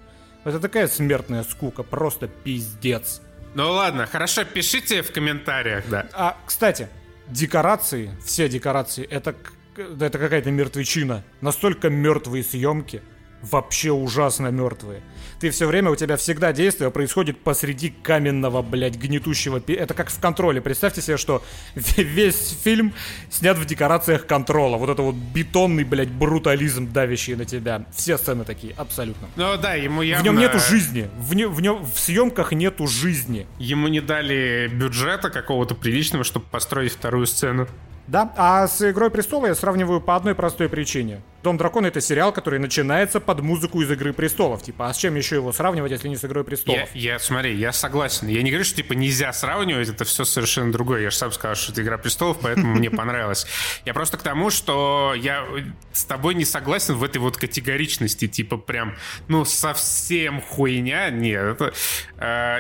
Это такая смертная скука, просто пиздец. Ну ладно, хорошо, пишите в комментариях, да. А, кстати... Декорации, все декорации, это, это какая-то мертвечина. Настолько мертвые съемки. вообще ужасно мертвые. Ты все время, у тебя всегда действие происходит посреди каменного, блядь, гнетущего... Это как в «Контроле». Представьте себе, что весь фильм снят в декорациях «Контрола». Вот это вот бетонный, блядь, брутализм, давящий на тебя. Все сцены такие, абсолютно. Ну да, ему явно... В нем нету жизни. В, не... в, нем... в съемках нету жизни. Ему не дали бюджета какого-то приличного, чтобы построить вторую сцену. Да, а с «Игрой престолов» я сравниваю по одной простой причине. «Дом Дракона» — это сериал, который начинается под музыку из «Игры престолов». Типа, а с чем еще его сравнивать, если не с «Игрой престолов»? Я, я смотри, я согласен. Я не говорю, что типа нельзя сравнивать, это все совершенно другое. Я же сам сказал, что это «Игра престолов», поэтому мне понравилось. Я просто к тому, что я с тобой не согласен в этой вот категоричности. Типа прям, ну, совсем хуйня. Нет, это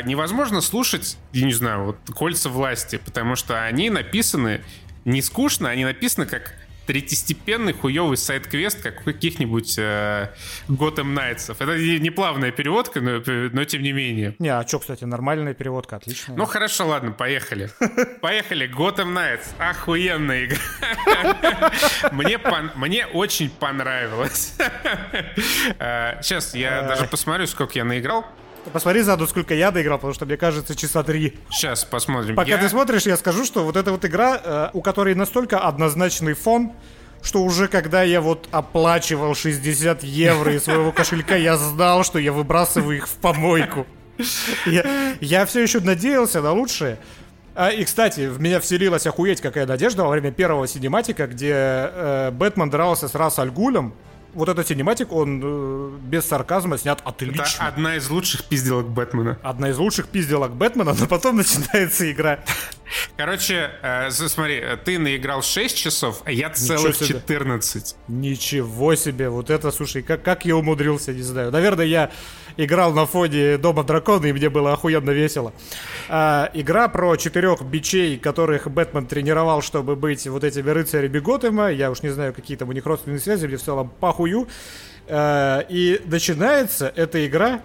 невозможно слушать, я не знаю, вот «Кольца власти», потому что они написаны... Не скучно, они написаны как третьестепенный хуёвый сайд-квест, как у каких-нибудь э, Gotham Knights. Это не плавная переводка, но, но тем не менее. Не, а чё, кстати, нормальная переводка, отлично. Ну хорошо, ладно, поехали. Поехали, Gotham Knights. Охуенная игра. Мне очень понравилось. Сейчас я даже посмотрю, сколько я наиграл. Посмотри заодно, сколько я доиграл, потому что, мне кажется, часа три. Сейчас посмотрим. Пока я... ты смотришь, я скажу, что вот эта вот игра, э, у которой настолько однозначный фон, что уже когда я вот оплачивал шестьдесят евро из своего кошелька, я знал, что я выбрасываю их в помойку. Я, я все еще надеялся на лучшее. А, и, кстати, в меня вселилась охуеть какая надежда во время первого синематика, где э, Бэтмен дрался с Рас аль Гулем. Вот этот синематик, он без сарказма снят отлично. Это одна из лучших пизделок Бэтмена. Одна из лучших пизделок Бэтмена, но потом начинается игра. Короче, э, смотри, ты наиграл шесть часов, а я целых четырнадцать. Ничего себе, вот это, слушай, как, как я умудрился, не знаю. Наверное, я играл на фоне «Дома дракона», и мне было охуенно весело. Э, игра про четырех бичей, которых Бэтмен тренировал, чтобы быть вот этими рыцарями Готэма. Я уж не знаю, какие там у них родственные связи, мне в целом похую. Э, и начинается эта игра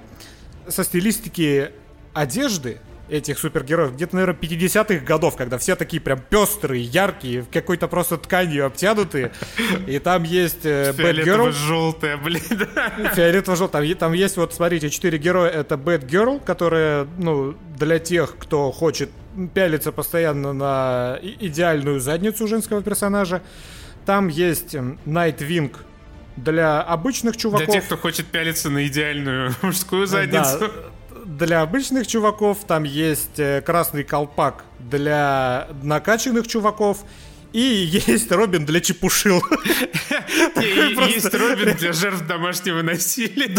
со стилистики одежды этих супергероев где-то, наверное, пятидесятых годов, когда все такие прям пестрые, яркие, в какой-то просто тканью обтянутые. И там есть Бэтгерл. Фиолетово-желтая, блин. Фиолетово-желтая. Там есть, вот, смотрите, четыре героя. Это Бэтгерл, которая, ну, для тех, кто хочет, пялиться постоянно на идеальную задницу женского персонажа. Там есть Найтвинг, для обычных чуваков. Для тех, кто хочет пялиться на идеальную мужскую задницу. Для обычных чуваков, там есть красный колпак для накачанных чуваков, и есть Робин для чепушил. Есть Робин для жертв домашнего насилия.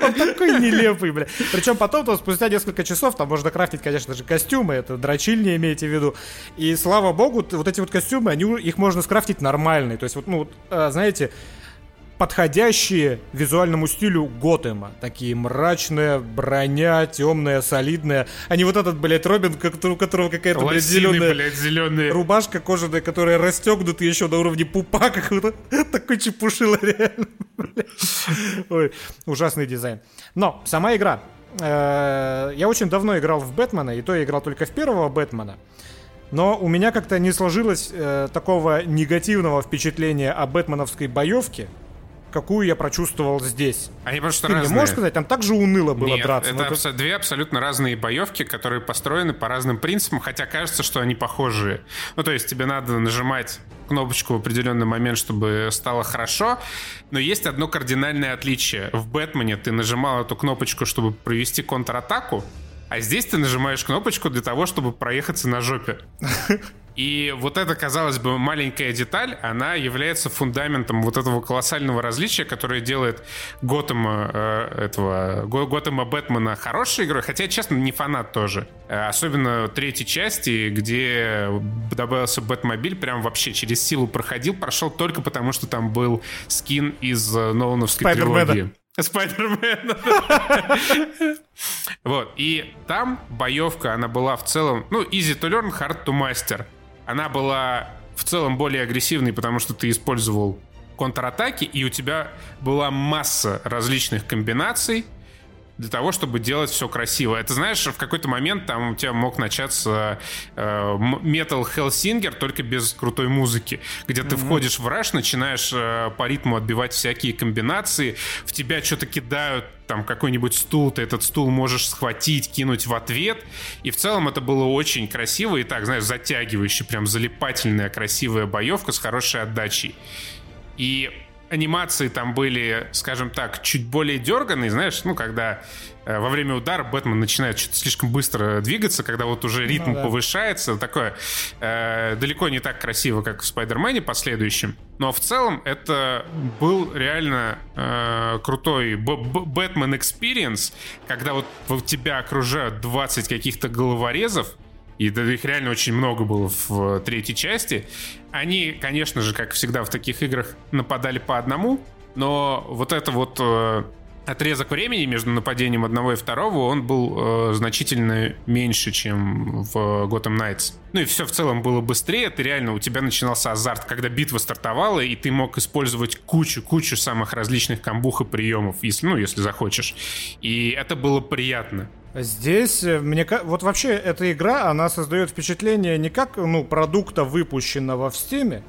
Он такой нелепый, бля. Причем потом, то, спустя несколько часов, там можно крафтить, конечно же, костюмы. Это дрочильни, имейте в виду. И слава богу, вот эти вот костюмы, они, их можно скрафтить нормальные. То есть, вот, ну, знаете, подходящие визуальному стилю Готэма. Такие мрачная броня, темная, солидная. А не вот этот, блядь, Робин, у которого какая-то, блядь, зеленая, блядь, зеленая рубашка кожаная, которая расстегнута еще до уровня пупа, какой-то такой чепушило, реально, блядь. Ой, ужасный дизайн. Но сама игра. Я очень давно играл в Бэтмена, и то я играл только в первого Бэтмена. Но у меня как-то не сложилось такого негативного впечатления о бэтменовской боевке, какую я прочувствовал здесь. Они просто Ты разные. Ты не можешь сказать, там так же уныло было Нет, драться? Нет, это абс- две абсолютно разные боевки, которые построены по разным принципам, хотя кажется, что они похожие. Ну, то есть тебе надо нажимать кнопочку в определенный момент, чтобы стало хорошо, но есть одно кардинальное отличие. В «Бэтмене» ты нажимал эту кнопочку, чтобы провести контратаку, а здесь ты нажимаешь кнопочку для того, чтобы проехаться на жопе. И вот эта, казалось бы, маленькая деталь, она является фундаментом вот этого колоссального различия, которое делает Готэма, э, этого, Готэма Бэтмена хорошей игрой. Хотя я, честно, не фанат тоже. Особенно третьей части, где добавился Бэтмобиль, прям вообще через силу проходил, прошел только потому, что там был скин из Нолановской Spider-Man. трилогии. Spider-Man. Вот. И там боевка, она была в целом, ну, easy to learn, hard to master. Она была в целом более агрессивной, потому что ты использовал контратаки, и у тебя была масса различных комбинаций. для того, чтобы делать все красиво. Это, знаешь, в какой-то момент там у тебя мог начаться Metal Hellsinger, только без крутой музыки, где ты mm-hmm. входишь в раш, начинаешь по ритму отбивать всякие комбинации, в тебя что-то кидают, там какой-нибудь стул, ты этот стул можешь схватить, кинуть в ответ. И в целом это было очень красиво и так, знаешь, затягивающе, прям залипательная красивая боевка с хорошей отдачей. И анимации там были, скажем так, чуть более дерганые, знаешь, ну, когда э, во время удара Бэтмен начинает что-то слишком быстро двигаться, когда вот уже ритм ну, да. повышается, такое э, далеко не так красиво, как в Спайдермене последующем, но в целом это был реально э, крутой Бэтмен экспириенс, когда вот тебя окружают двадцать каких-то головорезов, и их реально очень много было в третьей части. Они, конечно же, как всегда в таких играх, нападали по одному, но вот это вот э, отрезок времени между нападением одного и второго, он был э, значительно меньше, чем в Gotham Knights. Ну и все в целом было быстрее. Ты реально, у тебя начинался азарт, когда битва стартовала, и ты мог использовать кучу-кучу самых различных камбух и приемов, если, ну, если захочешь. И это было приятно. Здесь, мне кажется, вот вообще эта игра, она создает впечатление не как, ну, продукта, выпущенного в Steam,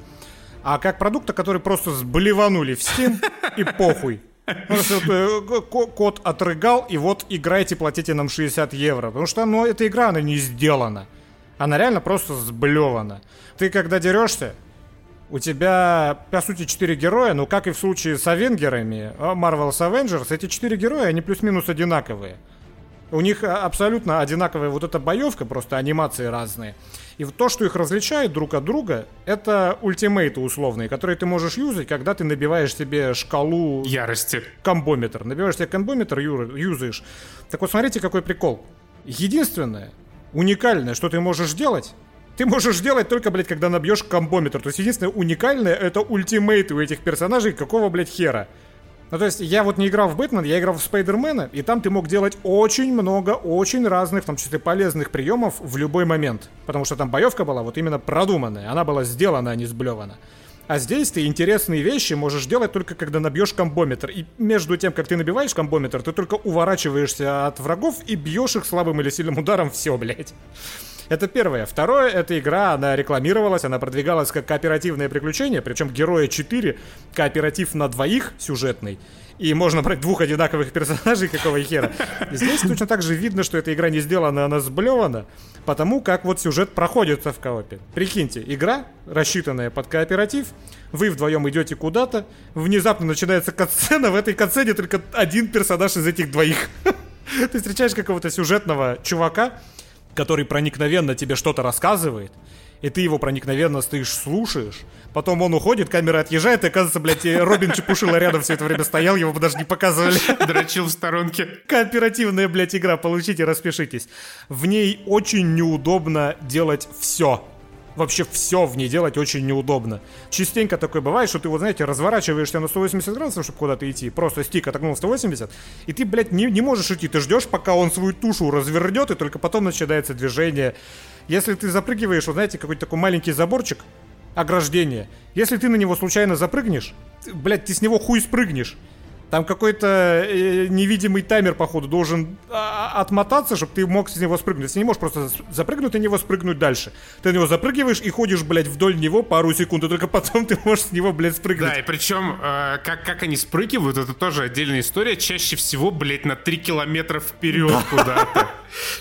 а как продукта, который просто сблеванули в Steam и похуй. Код отрыгал, и вот играйте, платите нам шестьдесят евро. Потому что, ну, эта игра, она не сделана. Она реально просто сблевана. Ты, когда дерешься, у тебя, по сути, четыре героя, ну, как и в случае с Авенгерами, Marvel's Avengers, эти четыре героя, они плюс-минус одинаковые. У них абсолютно одинаковая вот эта боевка, просто анимации разные. И вот то, что их различает друг от друга, это ультимейты условные, которые ты можешь юзать, когда ты набиваешь себе шкалу... ярости. Комбометр. Набиваешь себе комбометр, юзаешь. Так вот, смотрите, какой прикол. Единственное, уникальное, что ты можешь делать, ты можешь делать только, блядь, когда набьешь комбометр. То есть единственное уникальное — это ультимейты у этих персонажей, какого, блядь, хера. Ну, то есть, я вот не играл в Бэтмен, я играл в Спайдермена, и там ты мог делать очень много, очень разных, в том числе полезных приемов в любой момент. Потому что там боевка была вот именно продуманная, она была сделана, а не сблевана. А здесь ты интересные вещи можешь делать только когда набьешь комбометр. И между тем, как ты набиваешь комбометр, ты только уворачиваешься от врагов и бьешь их слабым или сильным ударом, все, блядь. Это первое. Второе, эта игра, она рекламировалась, она продвигалась как кооперативное приключение, причем героя четыре, кооператив на двоих сюжетный, и можно брать двух одинаковых персонажей, какого хера. Здесь точно так же видно, что эта игра не сделана, она сблевана, потому как вот сюжет проходится в коопе. Прикиньте, игра, рассчитанная под кооператив, вы вдвоем идете куда-то, внезапно начинается катсцена, в этой катсцене только один персонаж из этих двоих. Ты встречаешь какого-то сюжетного чувака, который проникновенно тебе что-то рассказывает, и ты его проникновенно стоишь, слушаешь, потом он уходит, камера отъезжает, и оказывается, блядь, Робин чепушила рядом все это время стоял, его бы даже не показывали. Дрочил в сторонке. Кооперативная, блядь, игра, получите, распишитесь. В ней очень неудобно делать все. Вообще все в ней делать очень неудобно. Частенько такое бывает, что ты, вот знаете, разворачиваешься на сто восемьдесят градусов, чтобы куда-то идти, просто стик отогнул сто восемьдесят, и ты, блядь, не, не можешь идти, ты ждешь, пока он свою тушу развернет, и только потом начинается движение. Если ты запрыгиваешь, вот знаете, какой-то такой маленький заборчик, ограждение, если ты на него случайно запрыгнешь, ты, блядь, ты с него хуй спрыгнешь. Там какой-то э, невидимый таймер, походу, должен а- отмотаться, чтобы ты мог с него спрыгнуть. Ты не можешь просто запрыгнуть и него спрыгнуть дальше. Ты на него запрыгиваешь и ходишь, блядь, вдоль него пару секунд, и только потом ты можешь с него, блядь, спрыгнуть. Да, и причем, э, как, как они спрыгивают, это тоже отдельная история. Чаще всего, блядь, на три километра вперед куда-то.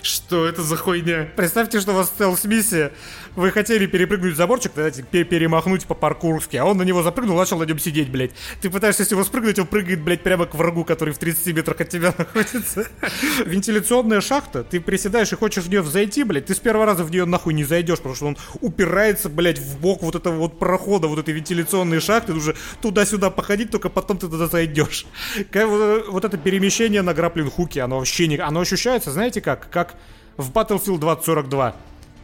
Что это за хуйня? Представьте, что у вас стелс-миссия. Вы хотели перепрыгнуть заборчик, перемахнуть по-паркурски, а он на него запрыгнул, начал на нем сидеть, блядь. Ты пытаешься с него спрыгнуть, он прыгает, блядь, прямо к врагу, который в тридцати метрах от тебя находится. Вентиляционная шахта, ты приседаешь и хочешь в нее взойти, блядь, ты с первого раза в нее нахуй не зайдешь, потому что он упирается, блядь, в бок вот этого вот прохода, вот этой вентиляционной шахты, уже туда-сюда походить, только потом ты туда зайдешь. Вот это перемещение на граплинг-хуке, оно вообще не... Оно ощущается, знаете как? Как в Battlefield двадцать сорок два.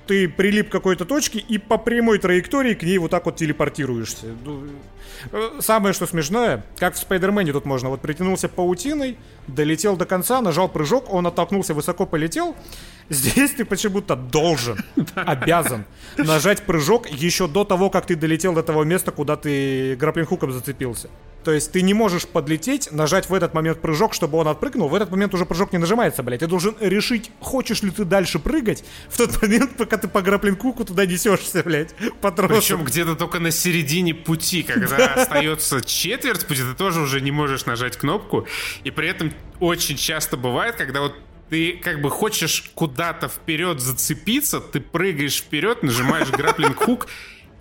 Ты прилип к какой-то точке и по прямой траектории к ней вот так вот телепортируешься. Самое, что смешное, как в Спайдермене тут можно. Вот притянулся паутиной, долетел до конца, нажал прыжок, он оттолкнулся, высоко полетел. Здесь ты почему-то должен, обязан нажать прыжок еще до того, как ты долетел до того места, куда ты граплинг-хуком зацепился. То есть ты не можешь подлететь, нажать в этот момент прыжок, чтобы он отпрыгнул. В этот момент уже прыжок не нажимается, блядь. Ты должен решить, хочешь ли ты дальше прыгать в тот момент, пока ты по граплинг-куку туда несешься, блядь, по тросу. Причем где-то только на середине пути, когда остается четверть пути, ты тоже уже не можешь нажать кнопку. И при этом очень часто бывает, когда вот ты как бы хочешь куда-то вперед зацепиться, ты прыгаешь вперед, нажимаешь граплинг-хук,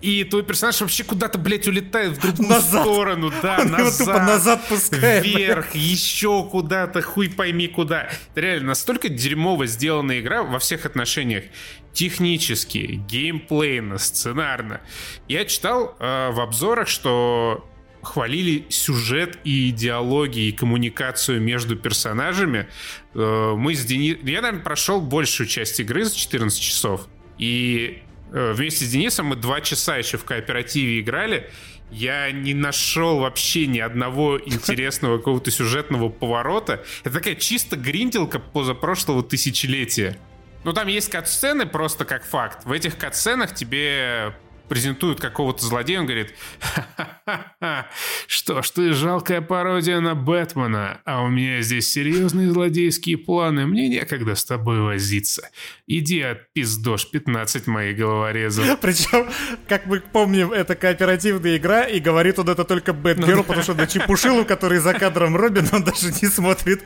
и твой персонаж вообще куда-то, блядь, улетает в другую назад. сторону, да, он назад, его тупо назад пускает, вверх, блядь. Еще куда-то, хуй пойми куда. Это реально настолько дерьмово сделана игра во всех отношениях. Технически, геймплейно, сценарно. Я читал э, в обзорах, что хвалили сюжет и диалоги, и коммуникацию между персонажами. Э, мы с Дени... Я, наверное, прошел большую часть игры за четырнадцать часов, и... Вместе с Денисом мы два часа еще в кооперативе играли. Я не нашел вообще ни одного интересного какого-то сюжетного поворота. Это такая чисто гринделка позапрошлого тысячелетия. Ну там есть кат-сцены просто как факт. В этих кат-сценах тебе презентуют какого-то злодея. Он говорит: ха-ха-ха, что ж ты жалкая пародия на Бэтмена, а у меня здесь серьезные злодейские планы, мне некогда с тобой возиться. Иди отпиздошь пятнадцать моих головорезов. Причем, как мы помним, это кооперативная игра, и говорит он это только Бэтгерл, ну, потому да. что на Чепушилу, который за кадром Робин, он даже не смотрит.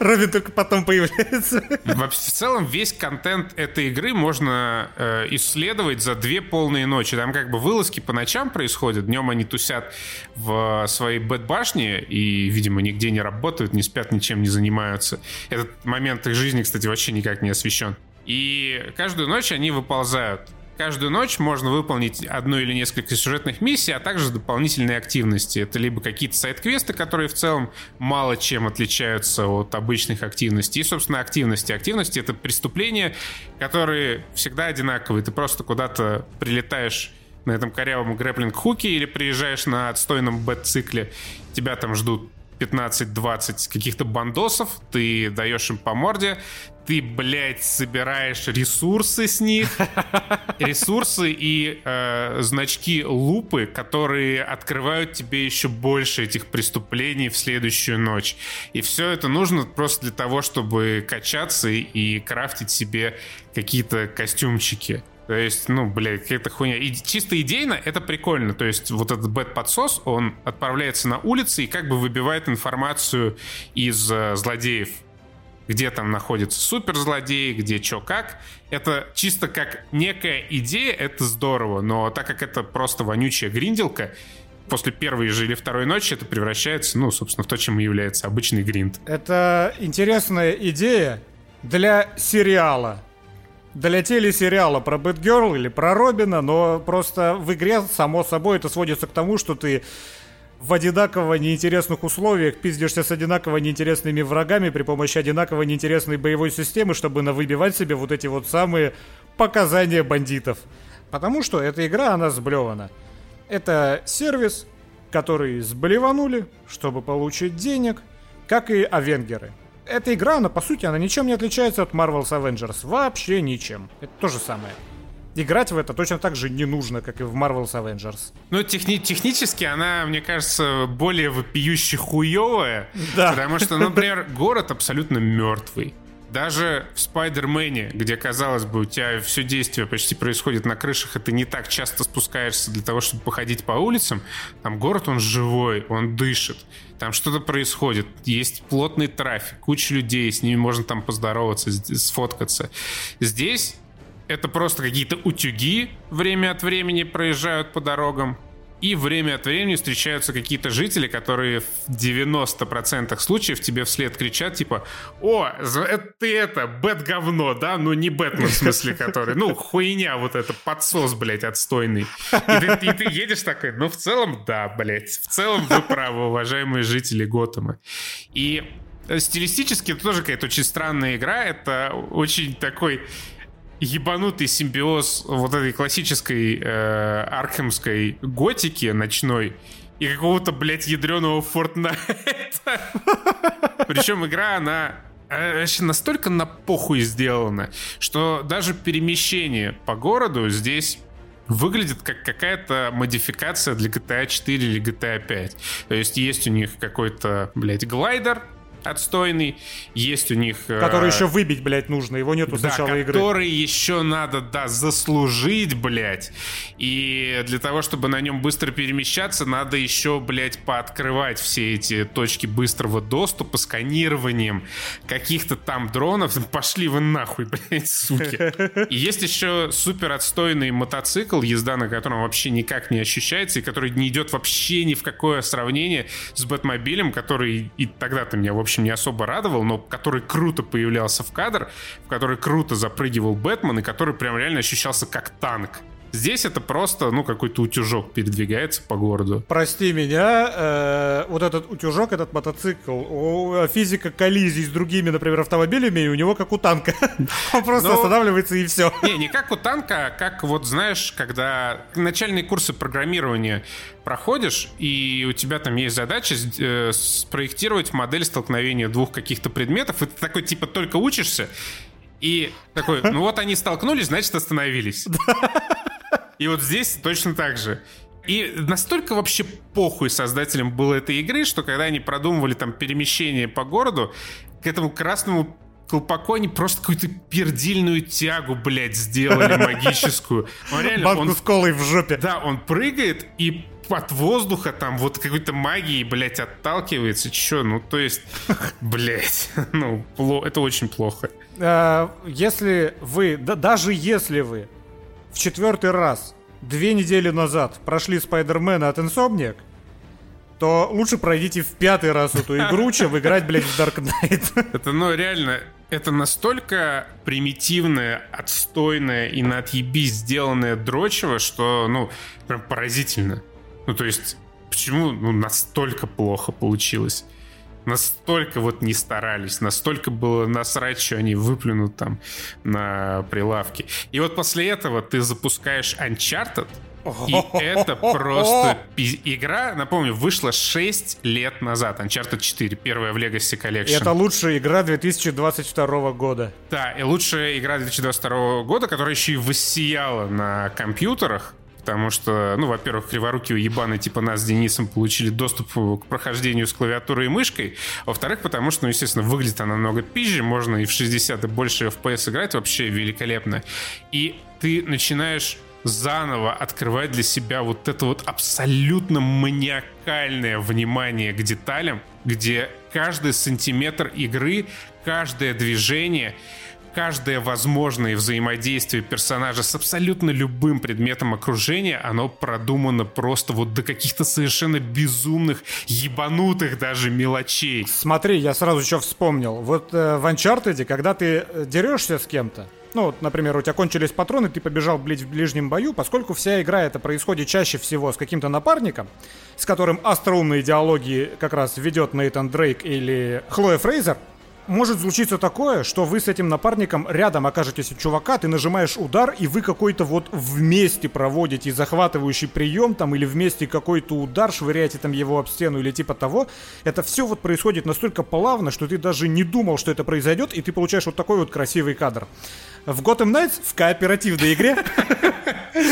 Робин только потом появляется. В целом весь контент этой игры можно э, исследовать за две полные ночи. Там как бы вылазки по ночам происходят, днем они тусят в своей бэт-башне и, видимо, нигде не работают, не спят, ничем не занимаются. Этот момент их жизни, кстати, вообще никак не освещен. И каждую ночь они выползают. Каждую ночь можно выполнить одну или несколько сюжетных миссий, а также дополнительные активности. Это либо какие-то сайд-квесты, которые в целом мало чем отличаются от обычных активностей. И, собственно, активности. Активности — это преступления, которые всегда одинаковые. Ты просто куда-то прилетаешь на этом корявом грэплинг-хуке или приезжаешь на отстойном бэт-цикле. Тебя там ждут пятнадцать-двадцать каких-то бандосов, ты даешь им по морде, ты, блядь, собираешь ресурсы с них, ресурсы и э, значки лупы, которые открывают тебе еще больше этих преступлений в следующую ночь. И все это нужно просто для того, чтобы качаться и крафтить себе какие-то костюмчики. То есть, ну, блядь, какая-то хуйня. И чисто идейно это прикольно. То есть вот этот бэт-подсос, он отправляется на улицы и как бы выбивает информацию из э, злодеев. Где там находятся суперзлодеи, где чё как. Это чисто как некая идея, это здорово. Но так как это просто вонючая гринделка, после первой же или второй ночи это превращается, ну, собственно, в то, чем и является обычный гринд. Это интересная идея для сериала. Для телесериала про Бэтгерл или про Робина, но просто в игре, само собой, это сводится к тому, что ты в одинаково неинтересных условиях пиздишься с одинаково неинтересными врагами при помощи одинаково неинтересной боевой системы, чтобы навыбивать себе вот эти вот самые показания бандитов. Потому что эта игра, она сблевана. Это сервис, который сблеванули, чтобы получить денег, как и Авенгеры. Эта игра, она, по сути, она ничем не отличается от Marvel's Avengers. Вообще ничем. Это то же самое. Играть в это точно так же не нужно, как и в Marvel's Avengers. Ну, техни- технически она, мне кажется, более вопиюще хуёвая. Да. Потому что, например, город абсолютно мертвый. Даже в Спайдермене, где, казалось бы, у тебя все действие почти происходит на крышах, и ты не так часто спускаешься для того, чтобы походить по улицам, там город, он живой, он дышит. Там что-то происходит, есть плотный трафик, куча людей, с ними можно там поздороваться, сфоткаться. Здесь это просто какие-то утюги время от времени проезжают по дорогам. И время от времени встречаются какие-то жители, которые в девяносто процентов случаев тебе вслед кричат, типа: «О, это ты это, Бэт-говно, да?» Ну, не Бэтмен, в смысле, который... Ну, хуйня вот эта, подсос, блядь, отстойный. И ты, и ты едешь такой: ну, в целом, да, блядь. В целом вы правы, уважаемые жители Готэма. И стилистически это тоже какая-то очень странная игра. Это очень такой... ебанутый симбиоз вот этой классической э, аркхемской готики ночной и какого-то, блядь, ядреного Фортнайта. Причем игра, она вообще настолько на похуй сделана, что даже перемещение по городу здесь выглядит как какая-то модификация для джи ти эй четыре или джи ти эй пять. То есть есть у них какой-то, блядь, глайдер отстойный, есть у них... Который э... еще выбить, блядь, нужно, его нету да, с начала игры. Да, который еще надо, да, заслужить, блядь. И для того, чтобы на нем быстро перемещаться, надо еще, блядь, пооткрывать все эти точки быстрого доступа сканированием каких-то там дронов. Пошли вы нахуй, блядь, суки. И есть еще супер отстойный мотоцикл, езда на котором вообще никак не ощущается, и который не идет вообще ни в какое сравнение с Бэтмобилем, который и тогда-то меня, в общем, не особо радовал, но который круто появлялся в кадр, в который круто запрыгивал Бэтмен, и который прям реально ощущался как танк. Здесь это просто, ну, какой-то утюжок передвигается по городу. Прости меня, э, вот этот утюжок, этот мотоцикл, о, физика коллизий с другими, например, автомобилями, и у него как у танка. Он просто Но... останавливается и все. Не, не как у танка, а как вот, знаешь, когда начальные курсы программирования проходишь, и у тебя там есть задача спроектировать модель столкновения двух каких-то предметов, и ты такой, типа, только учишься, и такой, ну вот они столкнулись, значит, остановились. И вот здесь точно так же. И настолько вообще похуй создателям было этой игры, что когда они продумывали там перемещение по городу, к этому красному колпаку они просто какую-то пердильную тягу, блядь, сделали магическую. Он реально, банку он, с колой в жопе. Да, он прыгает и от воздуха там вот какой-то магией, блядь, отталкивается. Че, ну то есть, блядь, ну это очень плохо. Если вы, да, даже если вы в четвертый раз две недели назад прошли Спайдермена от Insomniac, то лучше пройдите в пятый раз эту игру, чем играть, блядь, в Dark Knight. Это, ну, реально, это настолько примитивное, отстойное и на отъебись сделанное дрочево, что, ну, прям поразительно. Ну, то есть, почему ну, настолько плохо получилось? Настолько вот не старались, настолько было насрать, что они выплюнут там на прилавке. И вот после этого ты запускаешь Uncharted, и это просто пи- игра, напомню, вышла шесть лет назад. Uncharted четыре, первая в Legacy Collection. Это лучшая игра две тысячи двадцать второго года. Да, и лучшая игра две тысячи двадцать второго года, которая еще и воссияла на компьютерах. Потому что, ну, во-первых, криворукие уебаны типа нас с Денисом получили доступ к прохождению с клавиатурой и мышкой. Во-вторых, потому что, ну, естественно, выглядит она намного пизже. Можно и в шестьдесят и больше эф пи эс играть. Вообще великолепно. И ты начинаешь заново открывать для себя вот это вот абсолютно маниакальное внимание к деталям, где каждый сантиметр игры, каждое движение, каждое возможное взаимодействие персонажа с абсолютно любым предметом окружения, оно продумано просто вот до каких-то совершенно безумных, ебанутых даже мелочей. Смотри, я сразу еще вспомнил. Вот э, в Uncharted, когда ты дерешься с кем-то, ну вот, например, у тебя кончились патроны, ты побежал блядь, в ближнем бою, поскольку вся игра это происходит чаще всего с каким-то напарником, с которым остроумные диалоги как раз ведет Нейтан Дрейк или Хлоя Фрейзер, может случиться такое, что вы с этим напарником рядом окажетесь у чувака, ты нажимаешь удар, и вы какой-то вот вместе проводите захватывающий прием там, или вместе какой-то удар, швыряете там его об стену или типа того. Это все вот происходит настолько плавно, что ты даже не думал, что это произойдет, и ты получаешь вот такой вот красивый кадр. В Gotham Knights, в кооперативной игре,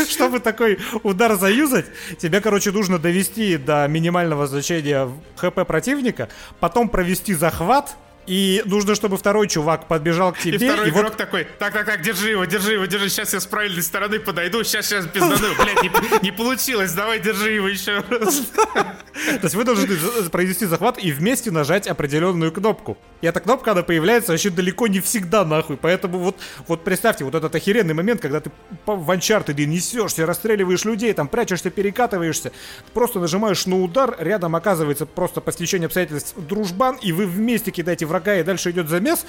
чтобы такой удар заюзать, тебе, короче, нужно довести до минимального значения ХП противника, потом провести захват, и нужно, чтобы второй чувак подбежал к тебе. И второй и игрок вот... такой, так-так-так, держи его, держи его, держи, сейчас я с правильной стороны подойду, сейчас-сейчас пиздану, блядь, не, не получилось, давай держи его еще раз. То есть вы должны произвести захват и вместе нажать определенную кнопку. И эта кнопка, она появляется вообще далеко не всегда, нахуй. Поэтому вот, вот представьте, вот этот охеренный момент, когда ты в Uncharted несешься, расстреливаешь людей, там прячешься, перекатываешься, просто нажимаешь на удар, рядом оказывается просто по стечению обстоятельств дружбан, и вы вместе кидаете врага, и дальше идет замес.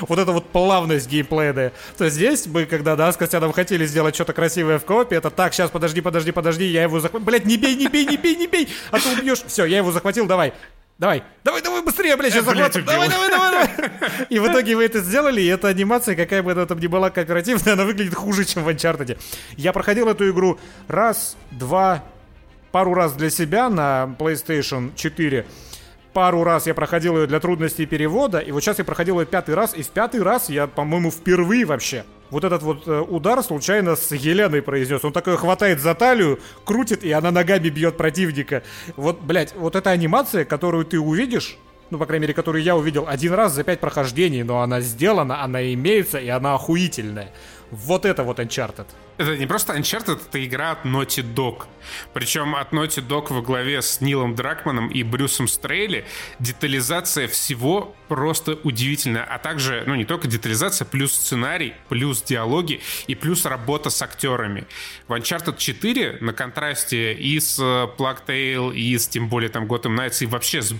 Вот это вот плавность геймплея. То есть здесь мы, когда, да, с Костяном хотели сделать что-то красивое в коопе, это так, сейчас, подожди, подожди, подожди, я его захватил. Блять, не бей, не бей, не бей, не бей, а то убьешь. Все, я его захватил, давай. Давай, давай, давай, быстрее, блядь, сейчас захватим. Давай, давай, давай, давай. И в итоге вы это сделали, и эта анимация, какая бы она там ни была кооперативная, она выглядит хуже, чем в Uncharted. Я проходил эту игру раз, два, пару раз для себя на PlayStation четыре. Пару раз я проходил ее для трудностей перевода, и вот сейчас я проходил ее пятый раз, и в пятый раз я, по-моему, впервые вообще вот этот вот удар случайно с Еленой произнес. Он такой хватает за талию, крутит, и она ногами бьет противника. Вот, блядь, вот эта анимация, которую ты увидишь, ну, по крайней мере, которую я увидел один раз за пять прохождений, но она сделана, она имеется, и она охуительная. Вот это вот Uncharted. Это не просто Uncharted, это игра от Naughty Dog. Причем от Naughty Dog во главе с Нилом Дракманом и Брюсом Стрейли. Детализация всего просто удивительная. А также, ну не только детализация, плюс сценарий, плюс диалоги и плюс работа с актерами. В Uncharted четыре на контрасте и с Plague Tale, и с тем более там Gotham Knights, и вообще с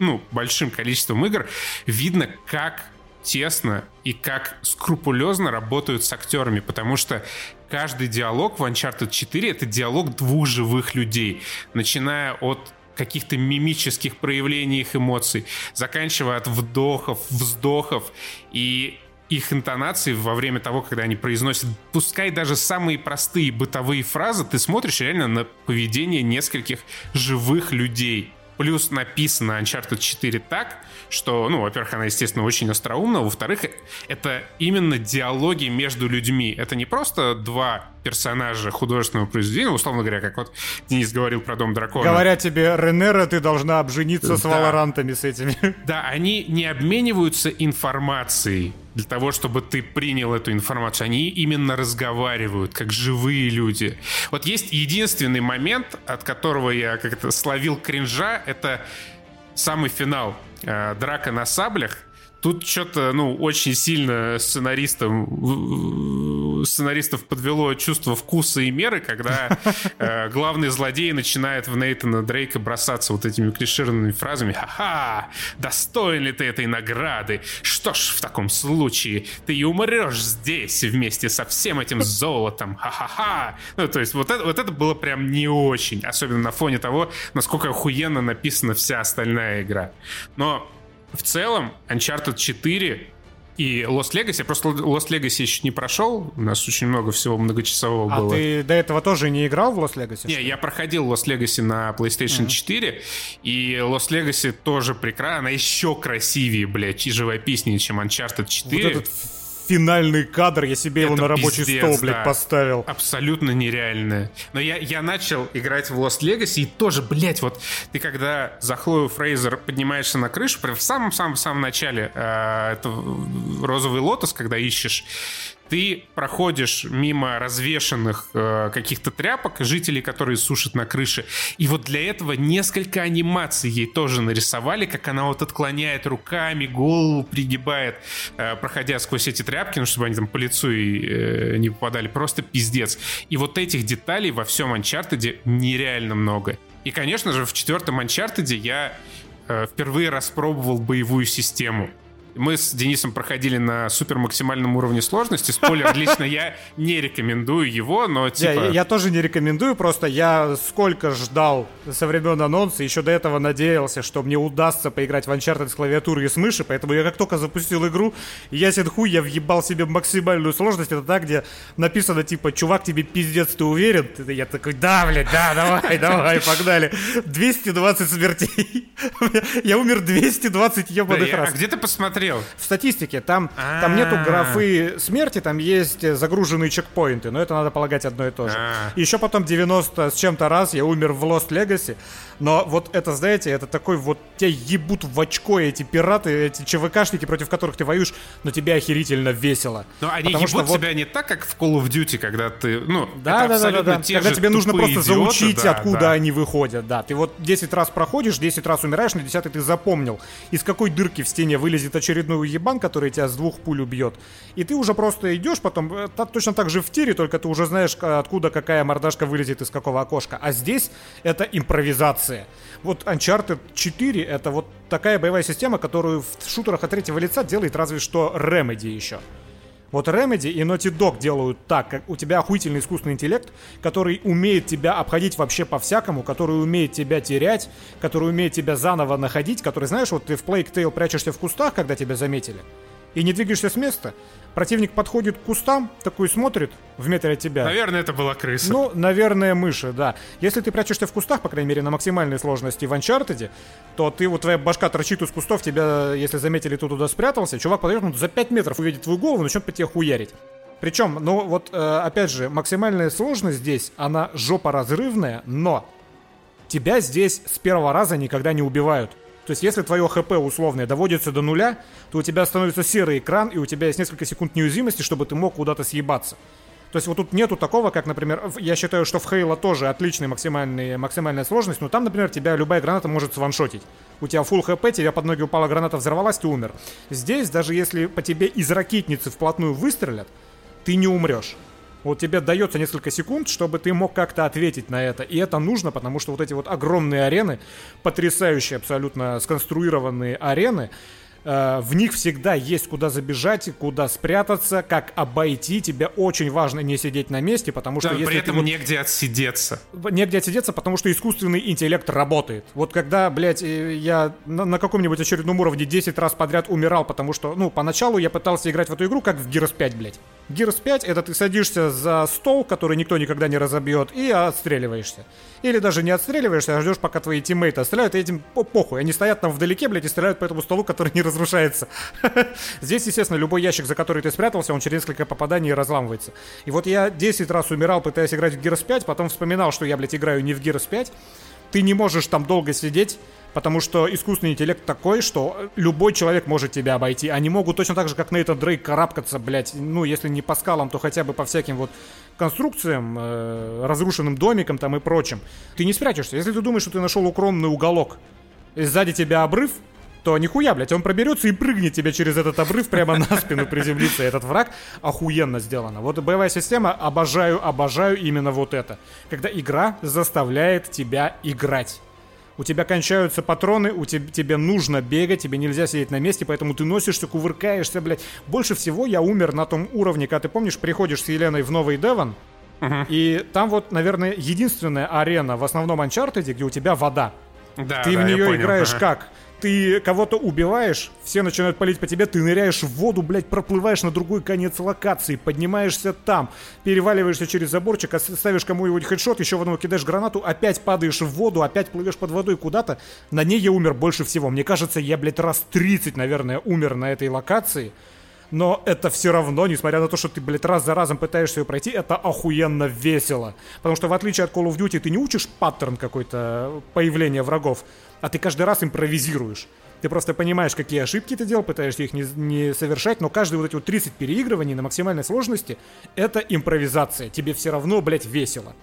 ну, большим количеством игр видно, как тесно и как скрупулезно работают с актерами, потому что каждый диалог в Uncharted четыре — это диалог двух живых людей, начиная от каких-то мимических проявлений их эмоций, заканчивая от вдохов, вздохов и их интонации во время того, когда они произносят, пускай даже самые простые бытовые фразы, ты смотришь реально на поведение нескольких живых людей. Плюс написано Uncharted четыре так, что, ну, во-первых, она, естественно, очень остроумна, во-вторых, это именно диалоги между людьми. Это не просто два персонажа художественного произведения, условно говоря, как вот Денис говорил про Дом Дракона. Говоря тебе, Рейнира, ты должна обжениться с да. Валорантами с этими. Да, они не обмениваются информацией для того, чтобы ты принял эту информацию. Они именно разговаривают, как живые люди. Вот есть единственный момент, от которого я как-то словил кринжа, это самый финал. Драка на саблях. Тут что-то, ну, очень сильно сценаристам, сценаристов подвело чувство вкуса и меры, когда э, главный злодей начинает в Нейтана Дрейка бросаться вот этими клишированными фразами. «Ха-ха! Достоин ли ты этой награды? Что ж, в таком случае ты и умрешь здесь вместе со всем этим золотом! Ха-ха-ха!» Ну, то есть вот это, вот это было прям не очень, особенно на фоне того, насколько охуенно написана вся остальная игра. Но в целом, Uncharted четыре и Lost Legacy, я просто Lost Legacy еще не прошел, у нас очень много всего многочасового а было. А ты до этого тоже не играл в Lost Legacy? Не, я проходил Lost Legacy на PlayStation mm-hmm. четыре, и Lost Legacy тоже прекрасна, она еще красивее, блядь, и живописнее, чем Uncharted четыре. Вот этот финальный кадр, я себе это его на пиздец, рабочий стол, блядь, да, поставил. Абсолютно нереально. Но я, я начал играть в Lost Legacy и тоже, блядь, вот ты когда за Хлою Фрейзер поднимаешься на крышу, прям в самом-самом-самом начале э, это розовый лотос, когда ищешь, ты проходишь мимо развешанных э, каких-то тряпок, жителей, которые сушат на крыше. И вот для этого несколько анимаций ей тоже нарисовали, как она вот отклоняет руками, голову пригибает, э, проходя сквозь эти тряпки, ну, чтобы они там по лицу и, э, не попадали. Просто пиздец. И вот этих деталей во всем Uncharted нереально много. И, конечно же, в четвертом Uncharted я э, впервые распробовал боевую систему. Мы с Денисом проходили на супер максимальном уровне сложности. Спойлер, лично я не рекомендую его, но типа... Я, я тоже не рекомендую, просто я сколько ждал со времен анонса, еще до этого надеялся, что мне удастся поиграть в Uncharted с клавиатуры и с мыши, поэтому я как только запустил игру, ясен хуй, я въебал себе максимальную сложность. Это та, где написано типа, чувак, тебе пиздец, ты уверен? Я такой, да, блядь, да, давай, давай, погнали. двести двадцать смертей. Я умер двести двадцать ебаных раз. А где ты посмотри? В статистике там, там нету графы смерти, там есть загруженные чекпоинты, но это надо полагать одно и то же. И еще потом девяносто с чем-то раз я умер в Lost Legacy, но вот это, знаете, это такой вот, тебя ебут в очко эти пираты, эти ЧВКшники, против которых ты воюешь, но тебе охерительно весело. Но они ебут тебя вот... не так, как в Call of Duty, когда ты, ну, да, это да, абсолютно да, да, те когда же тебе нужно просто идиоты, заучить, да, откуда да. они выходят, да. Ты вот десять раз проходишь, десять раз умираешь, на десятый ты запомнил, из какой дырки в стене вылезет очередь очередной ебан, который тебя с двух пуль убьет. И ты уже просто идешь потом, точно так же в тире, только ты уже знаешь, откуда какая мордашка вылезет из какого окошка. А здесь это импровизация. Вот Uncharted четыре — это вот такая боевая система, которую в шутерах от третьего лица делает разве что Remedy еще. Вот Remedy и Naughty Dog делают так, как у тебя охуительный искусственный интеллект, который умеет тебя обходить вообще по-всякому, который умеет тебя терять, который умеет тебя заново находить, который, знаешь, вот ты в Plague Tale прячешься в кустах, когда тебя заметили, и не двигаешься с места. Противник подходит к кустам, такой смотрит в метре от тебя. Наверное, это была крыса. Ну, наверное, мыши, да. Если ты прячешься в кустах, по крайней мере, на максимальной сложности в Uncharted, то ты, вот твоя башка торчит из кустов, тебя, если заметили, ты туда спрятался, чувак подойдет, он за пять метров увидит твою голову, начнет по тебе хуярить. Причем, ну вот, э, опять же, максимальная сложность здесь, она жопоразрывная, но тебя здесь с первого раза никогда не убивают. То есть, если твое ХП условное доводится до нуля, то у тебя становится серый экран, и у тебя есть несколько секунд неуязвимости, чтобы ты мог куда-то съебаться. То есть вот тут нету такого, как, например, я считаю, что в Halo тоже отличная максимальная сложность, но там, например, тебя любая граната может сваншотить. У тебя фулл хп, тебе под ноги упала граната, взорвалась, ты умер. Здесь, даже если по тебе из ракетницы вплотную выстрелят, ты не умрешь. Вот тебе дается несколько секунд, чтобы ты мог как-то ответить на это. И это нужно, потому что вот эти вот огромные арены, потрясающие абсолютно сконструированные арены, в них всегда есть куда забежать, куда спрятаться, как обойти. Тебе очень важно не сидеть на месте, потому что да, если при этом ты... негде отсидеться. Негде отсидеться, потому что искусственный интеллект работает. Вот когда, блядь, я на, на каком-нибудь очередном уровне десять раз подряд умирал, потому что, ну, поначалу я пытался играть в эту игру как в Gears пять, блядь. Gears пять — это ты садишься за стол, который никто никогда не разобьет, и отстреливаешься. Или даже не отстреливаешься, а ждешь, пока твои тиммейты отстреляют, и этим похуй. Они стоят там вдалеке, блядь, и стреляют по этому столу, который не разрушается. Здесь, естественно, любой ящик, за который ты спрятался, он через несколько попаданий разламывается. И вот я десять раз умирал, пытаясь играть в Gears пять, потом вспоминал, что я, блядь, играю не в Gears пять. Ты не можешь там долго сидеть, потому что искусственный интеллект такой, что любой человек может тебя обойти. Они могут точно так же, как Нейтан Дрейк, карабкаться, блядь, ну, если не по скалам, то хотя бы по всяким вот конструкциям, э, разрушенным домикам там и прочим. Ты не спрячешься. Если ты думаешь, что ты нашел укромный уголок, и сзади тебя обрыв, то нихуя, блядь, он проберется и прыгнет тебе через этот обрыв прямо на спину, приземлится. Этот враг охуенно сделано. Вот боевая система, обожаю, обожаю именно вот это. Когда игра заставляет тебя играть. У тебя кончаются патроны, у te- тебе нужно бегать, тебе нельзя сидеть на месте, поэтому ты носишься, кувыркаешься, блядь. Больше всего я умер на том уровне, когда ты, помнишь, приходишь с Еленой в Новый Девон, uh-huh. и там вот, наверное, единственная арена в основном Uncharted, где у тебя вода. Да, ты да, в нее понял, играешь да. как? Ты кого-то убиваешь, все начинают палить по тебе, ты ныряешь в воду, блядь, проплываешь на другой конец локации, поднимаешься там, переваливаешься через заборчик, ставишь кому-нибудь хедшот, еще в одного кидаешь гранату, опять падаешь в воду, опять плывешь под водой куда-то. На ней я умер больше всего. Мне кажется, я, блядь, раз тридцать, наверное, умер на этой локации. Но это все равно, несмотря на то, что ты, блядь, раз за разом пытаешься ее пройти, это охуенно весело. Потому что в отличие от Call of Duty ты не учишь паттерн какой-то появления врагов, а ты каждый раз импровизируешь. Ты просто понимаешь, какие ошибки ты делал, пытаешься их не, не совершать, но каждые вот эти вот тридцать переигрываний на максимальной сложности — это импровизация. Тебе все равно, блядь, весело.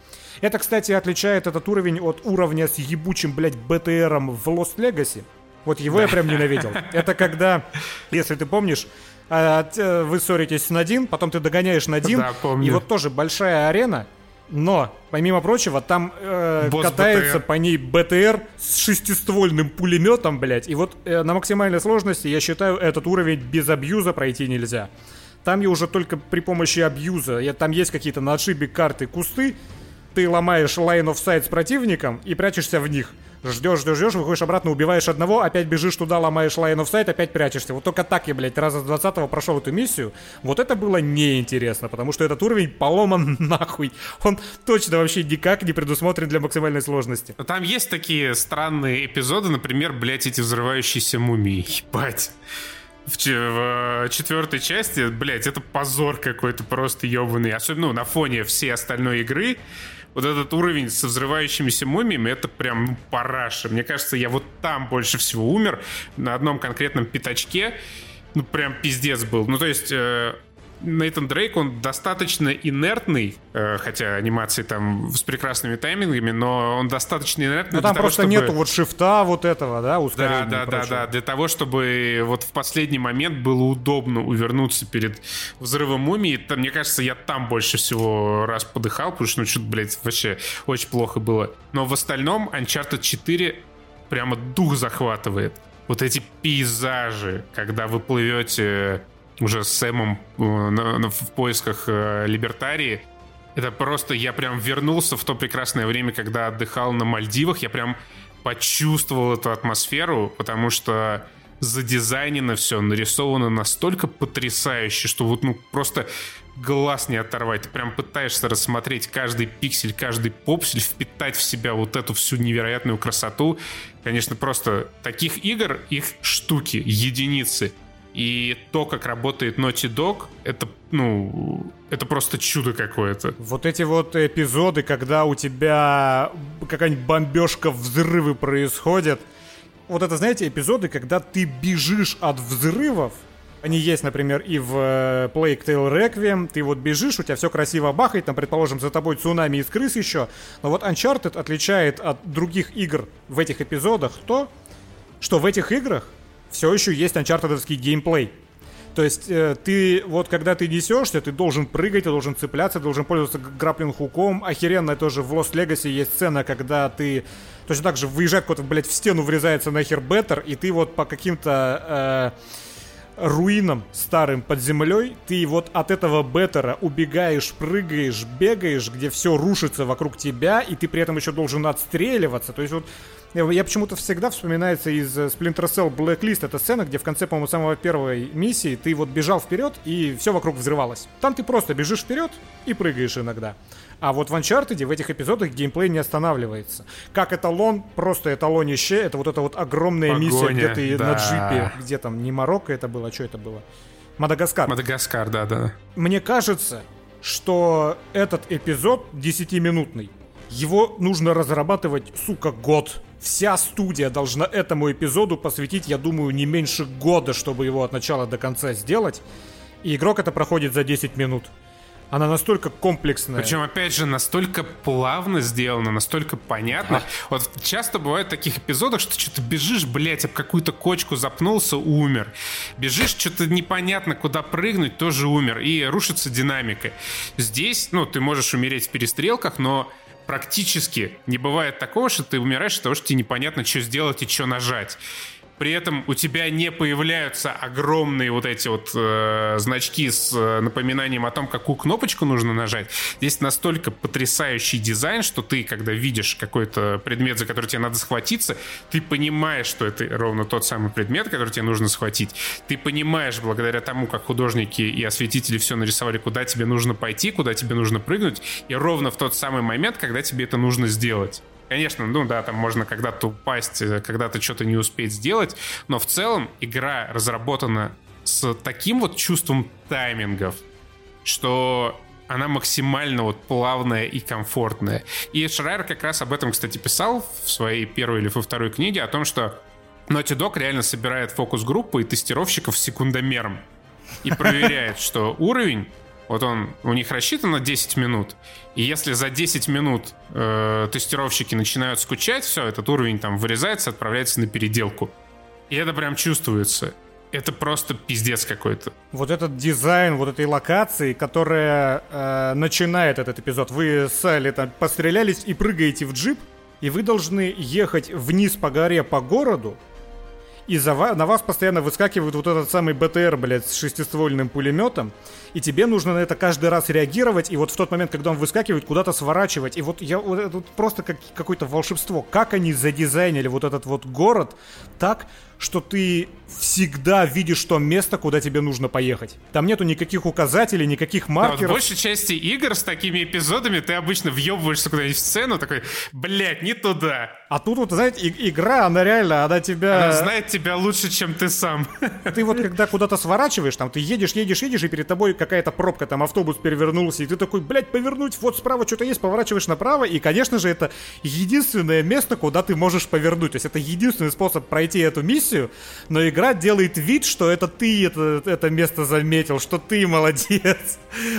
Это, кстати, отличает этот уровень от уровня с ебучим, блядь, БТРом в Lost Legacy. Вот его я прям ненавидел. Это когда, если ты помнишь, вы ссоритесь с Надин, потом ты догоняешь Надин, да, помню. И вот тоже большая арена, но, помимо прочего, там э, катается БТР. По ней БТР с шестиствольным пулеметом, блядь, и вот э, на максимальной сложности, я считаю, этот уровень без абьюза пройти нельзя. Там я уже только при помощи абьюза, я, там есть какие-то на отшибе карты кусты, ты ломаешь line of sight с противником и прячешься в них. Ждешь, ждешь, ждешь, выходишь обратно, убиваешь одного, опять бежишь туда, ломаешь line of sight, опять прячешься. Вот только так я, блядь, раза с двадцатого прошел эту миссию. Вот это было неинтересно, потому что этот уровень поломан нахуй. Он точно вообще никак не предусмотрен для максимальной сложности. Там есть такие странные эпизоды, например, блядь, эти взрывающиеся мумии. Ебать. В, ч- в четвертой части, блядь, это позор какой-то просто ебаный. Особенно ну, на фоне всей остальной игры. Вот этот уровень со взрывающимися мумиями, это прям ну, параша. Мне кажется, я вот там больше всего умер. На одном конкретном пятачке. Ну, прям пиздец был. Ну, то есть, э, Нейтан Дрейк, он достаточно инертный. Э, хотя анимации там с прекрасными таймингами, но он достаточно инертный. Ну, там того, просто чтобы... нету вот шифта вот этого, да, ускорения. Да, да, да, да. Для того, чтобы вот в последний момент было удобно увернуться перед взрывом мумии. Там, мне кажется, я там больше всего раз подыхал, потому что, ну, что-то, блядь, вообще очень плохо было. Но в остальном Uncharted четыре прямо дух захватывает. Вот эти пейзажи, когда вы плывете уже с Сэмом в поисках Либертарии. Это просто... Я прям вернулся в то прекрасное время, когда отдыхал на Мальдивах. Я прям почувствовал эту атмосферу, потому что задизайнено все, нарисовано настолько потрясающе, что вот ну просто глаз не оторвать. Ты прям пытаешься рассмотреть каждый пиксель, каждый попсель, впитать в себя вот эту всю невероятную красоту. Конечно, просто таких игр, их штуки, единицы. И то, как работает Naughty Dog, это, ну, это просто чудо какое-то. Вот эти вот эпизоды, когда у тебя какая-нибудь бомбежка, взрывы происходят. Вот это, знаете, эпизоды, когда ты бежишь от взрывов. Они есть, например, и в Plague Tale: Requiem. Ты вот бежишь, у тебя все красиво бахает, там, предположим, за тобой цунами из крыс еще. Но вот Uncharted отличает от других игр в этих эпизодах то, что в этих играх все еще есть Uncharted-овский геймплей. То есть э, ты, вот когда ты несешься, ты должен прыгать, ты должен цепляться, ты должен пользоваться граплинг-хуком. Охеренно тоже в Lost Legacy есть сцена, когда ты точно так же выезжает куда-то, блядь, в стену врезается нахер Беттер, и ты вот по каким-то... Э, руинам старым под землей, ты вот от этого беттера убегаешь, прыгаешь, бегаешь, где все рушится вокруг тебя, и ты при этом еще должен отстреливаться. То есть вот я почему-то всегда вспоминается из Splinter Cell Blacklist эта сцена, где в конце, по-моему, самой первой миссии ты вот бежал вперед, и все вокруг взрывалось. Там ты просто бежишь вперед и прыгаешь иногда. А вот в Uncharted, в этих эпизодах геймплей не останавливается. Как эталон, просто эталонище, это вот эта вот огромная погоня, миссия, где ты да. на джипе, где там не Марокко это было, а что это было? Мадагаскар. Мадагаскар, да-да. Мне кажется, что этот эпизод десятиминутный. Его нужно разрабатывать, сука, год. Вся студия должна этому эпизоду посвятить, я думаю, не меньше года, чтобы его от начала до конца сделать. И игрок это проходит за десять минут. Она настолько комплексная. Причем, опять же, настолько плавно сделана, настолько понятно. А. Вот часто бывает в таких эпизодах, что что-то бежишь, блядь, об какую-то кочку запнулся, умер. Бежишь, что-то непонятно, куда прыгнуть, тоже умер. И рушится динамика. Здесь, ну, ты можешь умереть в перестрелках, но практически не бывает такого, что ты умираешь от того, что тебе непонятно, что сделать и что нажать. При этом у тебя не появляются огромные вот эти вот э, значки с э, напоминанием о том, какую кнопочку нужно нажать. Здесь настолько потрясающий дизайн, что ты, когда видишь какой-то предмет, за который тебе надо схватиться, ты понимаешь, что это ровно тот самый предмет, который тебе нужно схватить. Ты понимаешь, благодаря тому, как художники и осветители все нарисовали, куда тебе нужно пойти, куда тебе нужно прыгнуть, и ровно в тот самый момент, когда тебе это нужно сделать. Конечно, ну да, там можно когда-то упасть, когда-то что-то не успеть сделать, но в целом игра разработана с таким вот чувством таймингов, что она максимально вот плавная и комфортная. И Шрайер как раз об этом, кстати, писал в своей первой или во второй книге, о том, что Naughty Dog реально собирает фокус-группы и тестировщиков с секундомером и проверяет, что уровень... Вот он, у них рассчитано десять минут, и если за десять минут э, тестировщики начинают скучать, все, этот уровень там вырезается, отправляется на переделку. И это прям чувствуется. Это просто пиздец какой-то. Вот этот дизайн вот этой локации, которая э, начинает этот эпизод. Вы с Салли там пострелялись и прыгаете в джип, и вы должны ехать вниз по горе, по городу, и за вас, на вас постоянно выскакивает вот этот самый БТР, блядь, с шестиствольным пулеметом, и тебе нужно на это каждый раз реагировать, и вот в тот момент, когда он выскакивает, куда-то сворачивать, и вот я, вот это просто как, какое-то волшебство, как они задизайнили вот этот вот город так, что ты всегда видишь то место, куда тебе нужно поехать. Там нету никаких указателей, никаких маркеров. Да, вот в большей части игр с такими эпизодами ты обычно въебываешься куда-нибудь в сцену, такой, блядь, не туда. А тут вот, знаете, и- игра, она реально, она тебя... Она знает тебя лучше, чем ты сам. Ты вот когда куда-то сворачиваешь, там ты едешь, едешь, едешь, и перед тобой какая-то пробка, там автобус перевернулся, и ты такой, блядь, повернуть, вот справа что-то есть, поворачиваешь направо, и, конечно же, это единственное место, куда ты можешь повернуть. То есть это единственный способ пройти эту миссию, но игра делает вид, что это ты это, это место заметил, что ты молодец.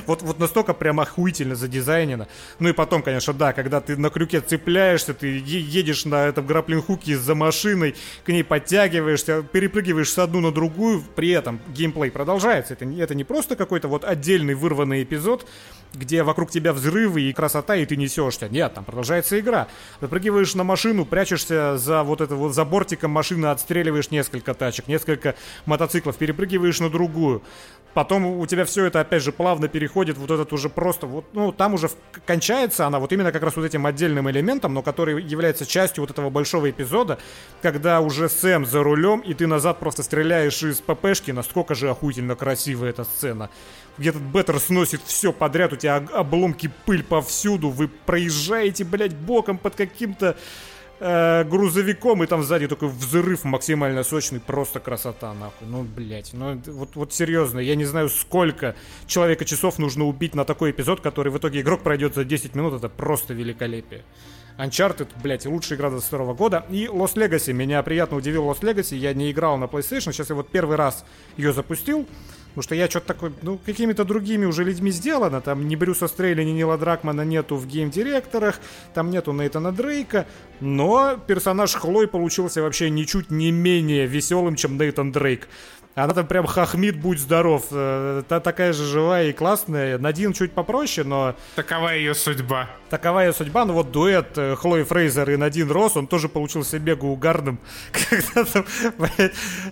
Вот, вот настолько прям охуительно задизайнено. Ну и потом, конечно, да, когда ты на крюке цепляешься, ты е- едешь на этом граплинг-хуке за машиной, к ней подтягиваешься, перепрыгиваешь с одну на другую, при этом геймплей продолжается. Это, это не просто какой-то вот отдельный вырванный эпизод, где вокруг тебя взрывы и красота, и ты несешься. Нет, там продолжается игра. Запрыгиваешь на машину, прячешься за вот это вот за бортиком машины, отстреливаешь несколько тачек, несколько мотоциклов, перепрыгиваешь на другую. Потом у тебя все это, опять же, плавно переходит, вот этот уже просто, вот, ну, там уже кончается она вот именно как раз вот этим отдельным элементом, но который является частью вот этого большого эпизода, когда уже Сэм за рулем, и ты назад просто стреляешь из ППшки, насколько же охуительно красивая эта сцена. Где этот беттер сносит все подряд, у тебя обломки, пыль повсюду, вы проезжаете, блядь, боком под каким-то э, грузовиком, и там сзади такой взрыв максимально сочный, просто красота, нахуй. Ну, блять, ну вот, вот серьезно, я не знаю, сколько человека часов нужно убить на такой эпизод, который в итоге игрок пройдет за десять минут, это просто великолепие. Uncharted, блять, лучшая игра двадцать второго года. И Lost Legacy, меня приятно удивил Lost Legacy, я не играл на PlayStation, сейчас я вот первый раз ее запустил. Потому что я что-то такое, ну, какими-то другими уже людьми сделано. Там ни Брюса Стрейли, ни Нила Дракмана нету в гейм-директорах, там нету Нейтана Дрейка. Но персонаж Хлой получился вообще ничуть не менее веселым, чем Нейтан Дрейк. Она там прям хохмит, будь здоров. Та такая же живая и классная. Надин чуть попроще, но... Такова ее судьба. Такова ее судьба, но вот дуэт Хлои Фрейзер и Надин Росс, он тоже получился мега угарным.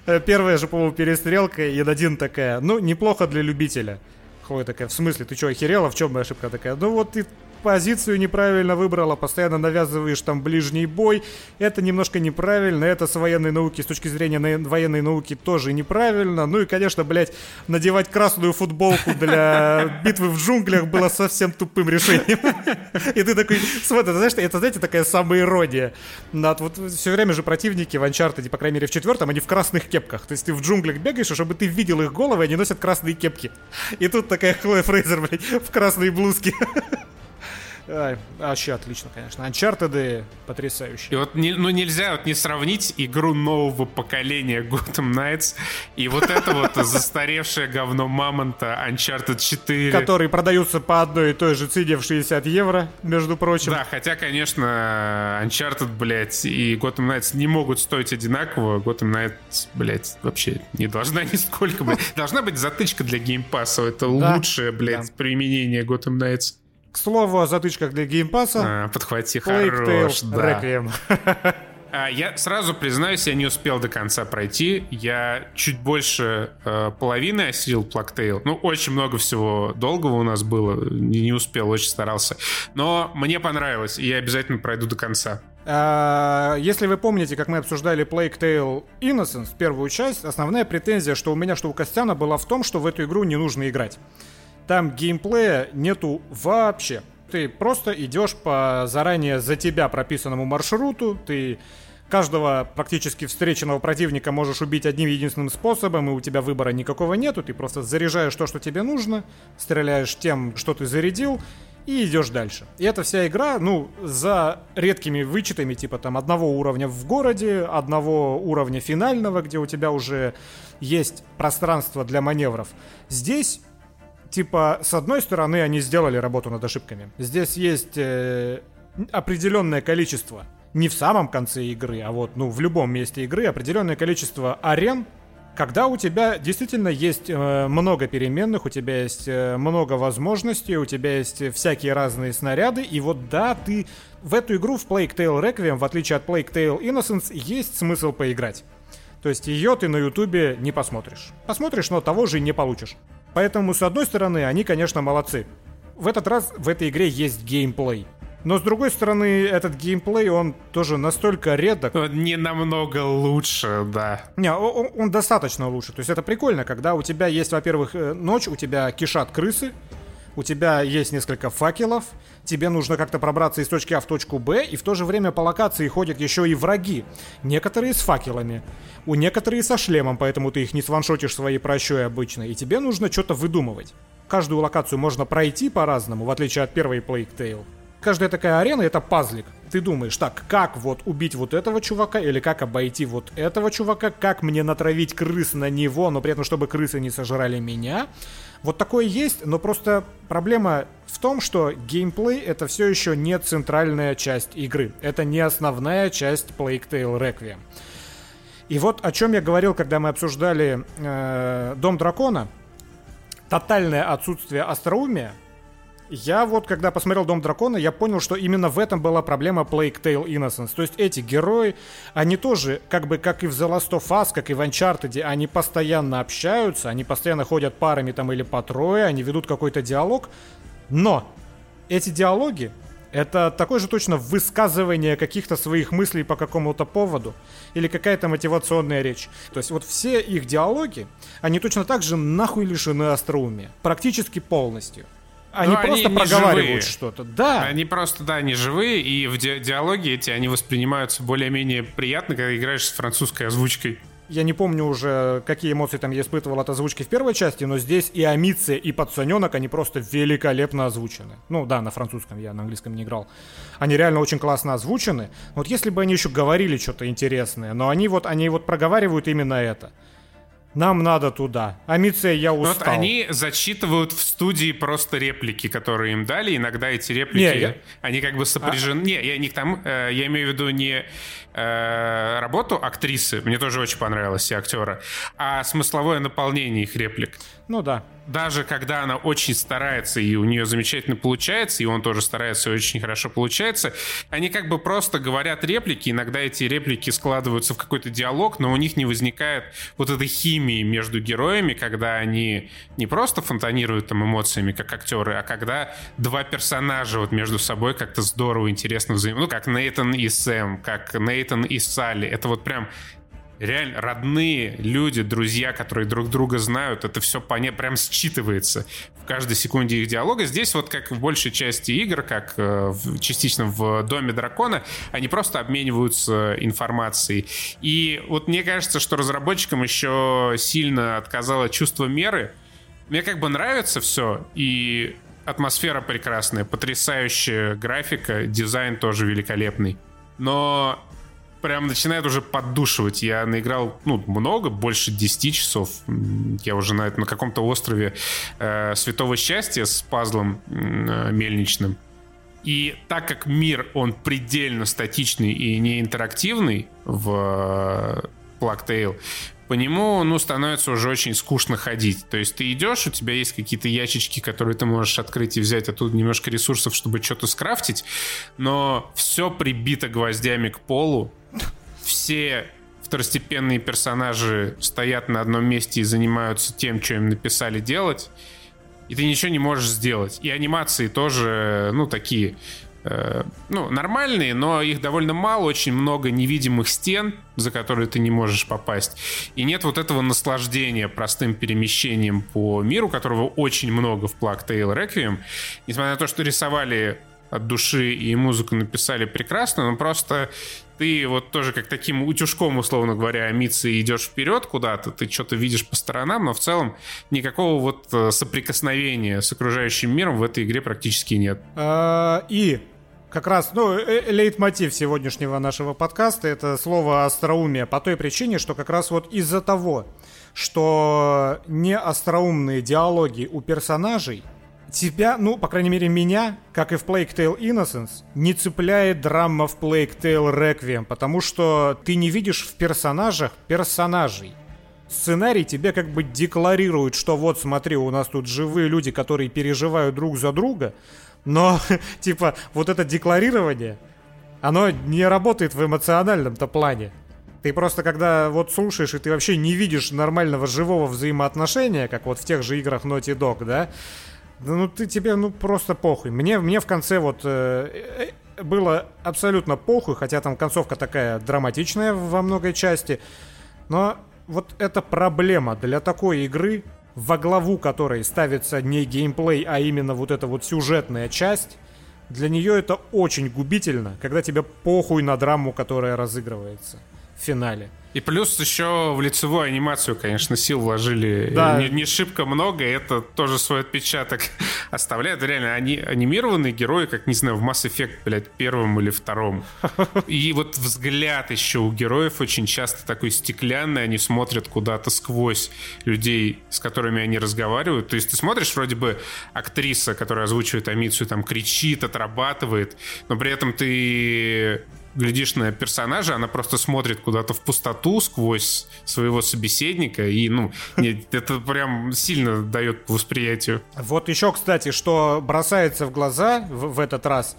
Первая же, по-моему, перестрелка, и Надин такая: ну, неплохо для любителя. Хлоя такая: в смысле, ты что, охерела? В чем моя ошибка? Такая: ну вот ты позицию неправильно выбрала, постоянно навязываешь там ближний бой, это немножко неправильно, это с военной науки, с точки зрения на... военной науки тоже неправильно, ну и, конечно, блять, надевать красную футболку для битвы в джунглях было совсем тупым решением. И ты такой, смотри, знаешь, это, знаете, такая самоирония. Вот все время же противники в Uncharted, по крайней мере в четвертом, они в красных кепках, то есть ты в джунглях бегаешь, чтобы ты видел их головы, они носят красные кепки. И тут такая Хлоя Фрейзер, блять, в красной блузке. А, вообще отлично, конечно. Uncharted потрясающие. И вот, ну, нельзя вот не сравнить игру нового поколения Gotham Knights и вот это вот застаревшее говно мамонта Uncharted четыре. Которые продаются по одной и той же цене в шестьдесят евро, между прочим. Да, хотя, конечно, Uncharted, блядь, и Gotham Knights не могут стоить одинаково. Gotham Knights, блядь, вообще не должна нисколько, блядь. Должна быть затычка для геймпасса. Это лучшее, блядь, применение Gotham Knights. К слову о затычках для геймпаса. А, подхвати, Plague хорош, Tale, да. Requiem. А, я сразу признаюсь, я не успел до конца пройти. Я чуть больше э, половины осилил Plague Tale. Ну, очень много всего долгого у нас было. Не, не успел, очень старался. Но мне понравилось, и я обязательно пройду до конца. А, если вы помните, как мы обсуждали Plague Tale Innocence, первую часть, основная претензия, что у меня, что у Костяна, была в том, что в эту игру не нужно играть. Там геймплея нету вообще. Ты просто идешь по заранее за тебя прописанному маршруту. Ты каждого практически встреченного противника можешь убить одним единственным способом, и у тебя выбора никакого нету. Ты просто заряжаешь то, что тебе нужно, стреляешь тем, что ты зарядил, и идешь дальше. И эта вся игра, ну, за редкими вычетами, типа там одного уровня в городе, одного уровня финального, где у тебя уже есть пространство для маневров. Здесь... Типа, с одной стороны, они сделали работу над ошибками. Здесь есть э, определенное количество, не в самом конце игры, а вот, ну, в любом месте игры, определенное количество арен, когда у тебя действительно есть э, много переменных, у тебя есть э, много возможностей, у тебя есть всякие разные снаряды, и вот да, ты в эту игру, в Plague Tale Requiem, в отличие от Plague Tale Innocence, есть смысл поиграть. То есть ее ты на Ютубе не посмотришь. Посмотришь, но того же не получишь. Поэтому, с одной стороны, они, конечно, молодцы. В этот раз в этой игре есть геймплей. Но, с другой стороны, этот геймплей, он тоже настолько редок. Он не намного лучше, да. Не, он, он достаточно лучше. То есть это прикольно, когда у тебя есть, во-первых, ночь, у тебя кишат крысы, у тебя есть несколько факелов, тебе нужно как-то пробраться из точки А в точку Б, и в то же время по локации ходят еще и враги. Некоторые с факелами, у некоторые со шлемом, поэтому ты их не сваншотишь своей прощой обычно, и тебе нужно что-то выдумывать. Каждую локацию можно пройти по-разному, в отличие от первой Plague Tale. Каждая такая арена — это пазлик. Ты думаешь, так, как вот убить вот этого чувака, или как обойти вот этого чувака, как мне натравить крыс на него, но при этом, чтобы крысы не сожрали меня. Вот такое есть, но просто проблема в том, что геймплей — это все еще не центральная часть игры. Это не основная часть Plague Tale Requiem. И вот о чем я говорил, когда мы обсуждали э, Дом Дракона. Тотальное отсутствие остроумия. Я вот, когда посмотрел Дом Дракона, я понял, что именно в этом была проблема Plague Tale Innocence. То есть эти герои, они тоже, как бы, как и в The Last of Us, как и в Uncharted, они постоянно общаются, они постоянно ходят парами там или по трое, они ведут какой-то диалог. Но эти диалоги — это такое же точно высказывание каких-то своих мыслей по какому-то поводу или какая-то мотивационная речь. То есть вот все их диалоги, они точно так же нахуй лишены остроумия. Практически полностью. Они ну, просто они проговаривают живые. Что-то. Да. Они просто, да, они живые, и в ди- диалоги эти, они воспринимаются более-менее приятно, когда играешь с французской озвучкой. Я не помню уже, какие эмоции там я испытывал от озвучки в первой части, но здесь и Амиция, и Пацанёнок, они просто великолепно озвучены. Ну да, на французском, я на английском не играл. Они реально очень классно озвучены. Вот если бы они еще говорили что-то интересное, но они вот, они вот проговаривают именно это. Нам надо туда. Амиция, я устал. Вот они зачитывают в студии просто реплики, которые им дали. Иногда эти реплики, не, я... они как бы сопряжены. А... Не, я не там, э, я имею в виду не э, работу актрисы, мне тоже очень понравилось, и актера, а смысловое наполнение их реплик. Ну да. Даже когда она очень старается, и у нее замечательно получается, и он тоже старается, и очень хорошо получается, они как бы просто говорят реплики, иногда эти реплики складываются в какой-то диалог, но у них не возникает вот этой химии между героями, когда они не просто фонтанируют там эмоциями, как актеры, а когда два персонажа вот между собой как-то здорово, интересно взаимодействуют. Ну, как Нейтан и Сэм, как Нейтан и Салли. Это вот прям... Реально, родные люди, друзья, которые друг друга знают, это все по ней прям считывается в каждой секунде их диалога. Здесь вот как в большей части игр, как э, частично в Доме Дракона, они просто обмениваются информацией. И вот мне кажется, что разработчикам еще сильно отказало чувство меры. Мне как бы нравится все, и атмосфера прекрасная, потрясающая графика, дизайн тоже великолепный. Но... прям начинает уже поддушивать. Я наиграл, ну, много, больше десять часов. Я уже на, на каком-то острове э, Святого Счастья с пазлом э, мельничным. И так как мир, он предельно статичный и неинтерактивный в э, Plague Tale, по нему, ну, становится уже очень скучно ходить. То есть ты идешь, у тебя есть какие-то ящички, которые ты можешь открыть и взять, а тут немножко ресурсов, чтобы что-то скрафтить, но все прибито гвоздями к полу. Все второстепенные персонажи стоят на одном месте и занимаются тем, что им написали делать, и ты ничего не можешь сделать. И анимации тоже, ну, такие, э, ну, нормальные, но их довольно мало, очень много невидимых стен, за которые ты не можешь попасть. И нет вот этого наслаждения простым перемещением по миру, которого очень много в Plague Tale: Requiem. Несмотря на то, что рисовали от души и музыку написали прекрасно, но просто... ты вот тоже как таким утюжком, условно говоря, Амиции идешь вперед куда-то, ты что-то видишь по сторонам, но в целом никакого вот соприкосновения с окружающим миром в этой игре практически нет. И как раз, ну, лейтмотив сегодняшнего нашего подкаста — это слово «остроумие», по той причине, что как раз вот из-за того, что неостроумные диалоги у персонажей тебя, ну, по крайней мере, меня, как и в Plague Tale Innocence, не цепляет драма в Plague Tale Requiem, потому что ты не видишь в персонажах персонажей. Сценарий тебе как бы декларирует, что вот, смотри, у нас тут живые люди, которые переживают друг за друга, но, типа, вот это декларирование, оно не работает в эмоциональном-то плане. Ты просто когда вот слушаешь, и ты вообще не видишь нормального живого взаимоотношения, как вот в тех же играх Naughty Dog, да? Да ну ты тебе, ну просто похуй. Мне, мне в конце вот э, э, было абсолютно похуй, хотя там концовка такая драматичная во многой части. Но вот эта проблема для такой игры, во главу которой ставится не геймплей, а именно вот эта вот сюжетная часть, для нее это очень губительно, когда тебе похуй на драму, которая разыгрывается в финале. И плюс еще в лицевую анимацию, конечно, сил вложили, да. не, не шибко много, и это тоже свой отпечаток оставляет. Реально, они анимированные герои, как, не знаю, в Mass Effect, блядь, первом или втором. И вот взгляд еще у героев очень часто такой стеклянный, они смотрят куда-то сквозь людей, с которыми они разговаривают. То есть ты смотришь, вроде бы актриса, которая озвучивает Амицию, там кричит, отрабатывает, но при этом ты... глядишь на персонажа, она просто смотрит куда-то в пустоту сквозь своего собеседника, и, ну, нет, это прям сильно дает по восприятию. Вот еще, кстати, что бросается в глаза в, в этот раз.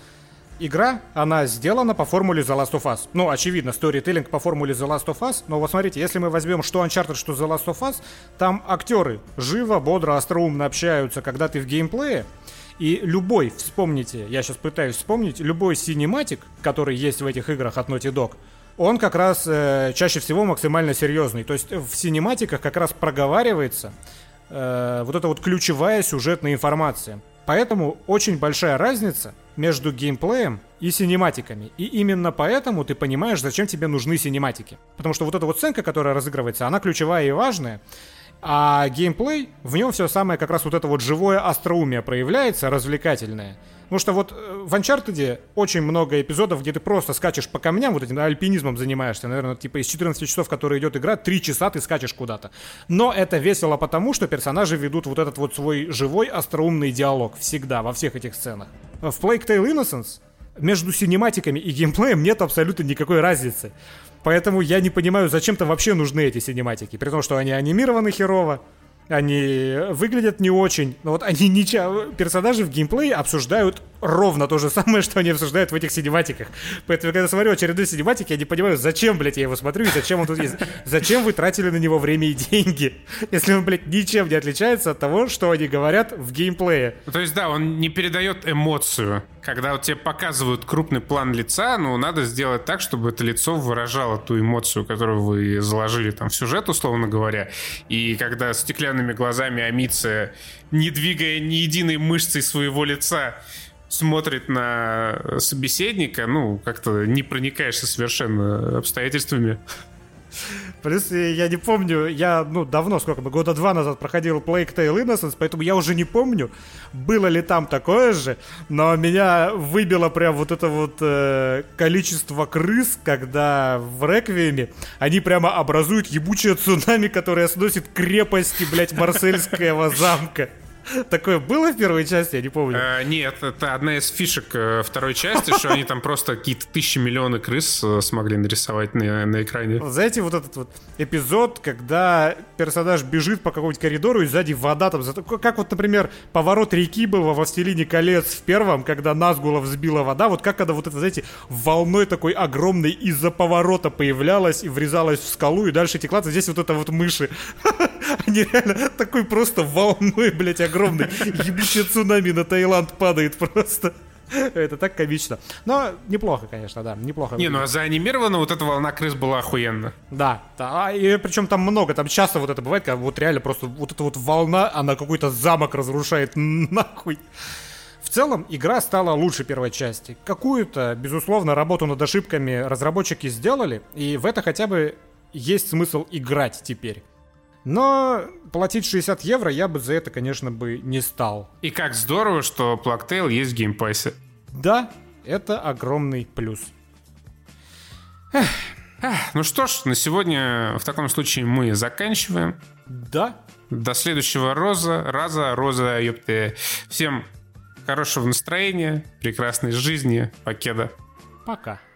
Игра, она сделана по формуле The Last of Us. Ну, очевидно, сторителлинг по формуле The Last of Us, но вот смотрите, если мы возьмем что Uncharted, что The Last of Us, там актеры живо, бодро, остроумно общаются, когда ты в геймплее. И любой, вспомните, я сейчас пытаюсь вспомнить, любой синематик, который есть в этих играх от Naughty Dog, он как раз э, чаще всего максимально серьезный. То есть в синематиках как раз проговаривается э, вот эта вот ключевая сюжетная информация. Поэтому очень большая разница между геймплеем и синематиками. И именно поэтому ты понимаешь, зачем тебе нужны синематики. Потому что вот эта вот сценка, которая разыгрывается, она ключевая и важная. А геймплей, в нем все самое как раз вот это вот живое остроумие проявляется, развлекательное. Потому что вот в Uncharted очень много эпизодов, где ты просто скачешь по камням, вот этим альпинизмом занимаешься. Наверное, типа из четырнадцати часов, которые идет игра, три часа ты скачешь куда-то. Но это весело потому, что персонажи ведут вот этот вот свой живой остроумный диалог всегда, во всех этих сценах. В Plague Tale Innocence между синематиками и геймплеем нет абсолютно никакой разницы. Поэтому я не понимаю, зачем-то вообще нужны эти синематики. При том, что они анимированы херово, они выглядят не очень. Но вот они ничего... Персонажи в геймплее обсуждают ровно то же самое, что они обсуждают в этих синематиках. Поэтому, когда смотрю очередные синематики, я не понимаю, зачем, блядь, я его смотрю и зачем он тут есть. Зачем вы тратили на него время и деньги, если он, блядь, ничем не отличается от того, что они говорят в геймплее. То есть, да, он не передает эмоцию. Когда вот тебе показывают крупный план лица, ну, надо сделать так, чтобы это лицо выражало ту эмоцию, которую вы заложили там в сюжет, условно говоря. И когда стеклянными глазами Амиция, не двигая ни единой мышцей своего лица, смотрит на собеседника, ну, как-то не проникаешься совершенно обстоятельствами. Плюс я не помню, я, ну, давно, сколько бы, года два назад проходил Plague Tale Innocence, поэтому я уже не помню, было ли там такое же, но меня выбило прям вот это вот э, количество крыс, когда в Реквиеме они прямо образуют ебучее цунами, которое сносит крепости, блядь, Марсельского замка. Такое было в первой части, я не помню. А, нет, это одна из фишек второй части, что они там просто какие-то тысячи миллионы крыс смогли нарисовать на, на экране. Знаете, вот этот вот эпизод, когда персонаж бежит по какому-нибудь коридору и сзади вода там... Как вот, например, поворот реки был во «Властелине колец» в первом, когда Назгула взбила вода. Вот как когда вот это, знаете, волной такой огромной из-за поворота появлялась и врезалась в скалу, и дальше текла. Здесь вот это вот мыши. Они реально такой просто волной, блядь, огромной. Огромный ебучий цунами на Таиланд падает просто. Это так комично. Но неплохо, конечно, да, неплохо. Не, ну а заанимирована вот эта волна крыс была охуенно. Да, да, и причем там много, там часто вот это бывает, когда вот реально просто вот эта вот волна, она какой-то замок разрушает нахуй. В целом, игра стала лучше первой части. Какую-то, безусловно, работу над ошибками разработчики сделали, и в это хотя бы есть смысл играть теперь. Но платить шестьдесят евро я бы за это, конечно, бы не стал. И как здорово, что Plague Tale есть в геймпассе. Да, это огромный плюс. Эх. Эх. Ну что ж, на сегодня в таком случае мы заканчиваем. Да. До следующего раза. Раза, роза, ёпты. Всем хорошего настроения, прекрасной жизни. Покеда. Пока.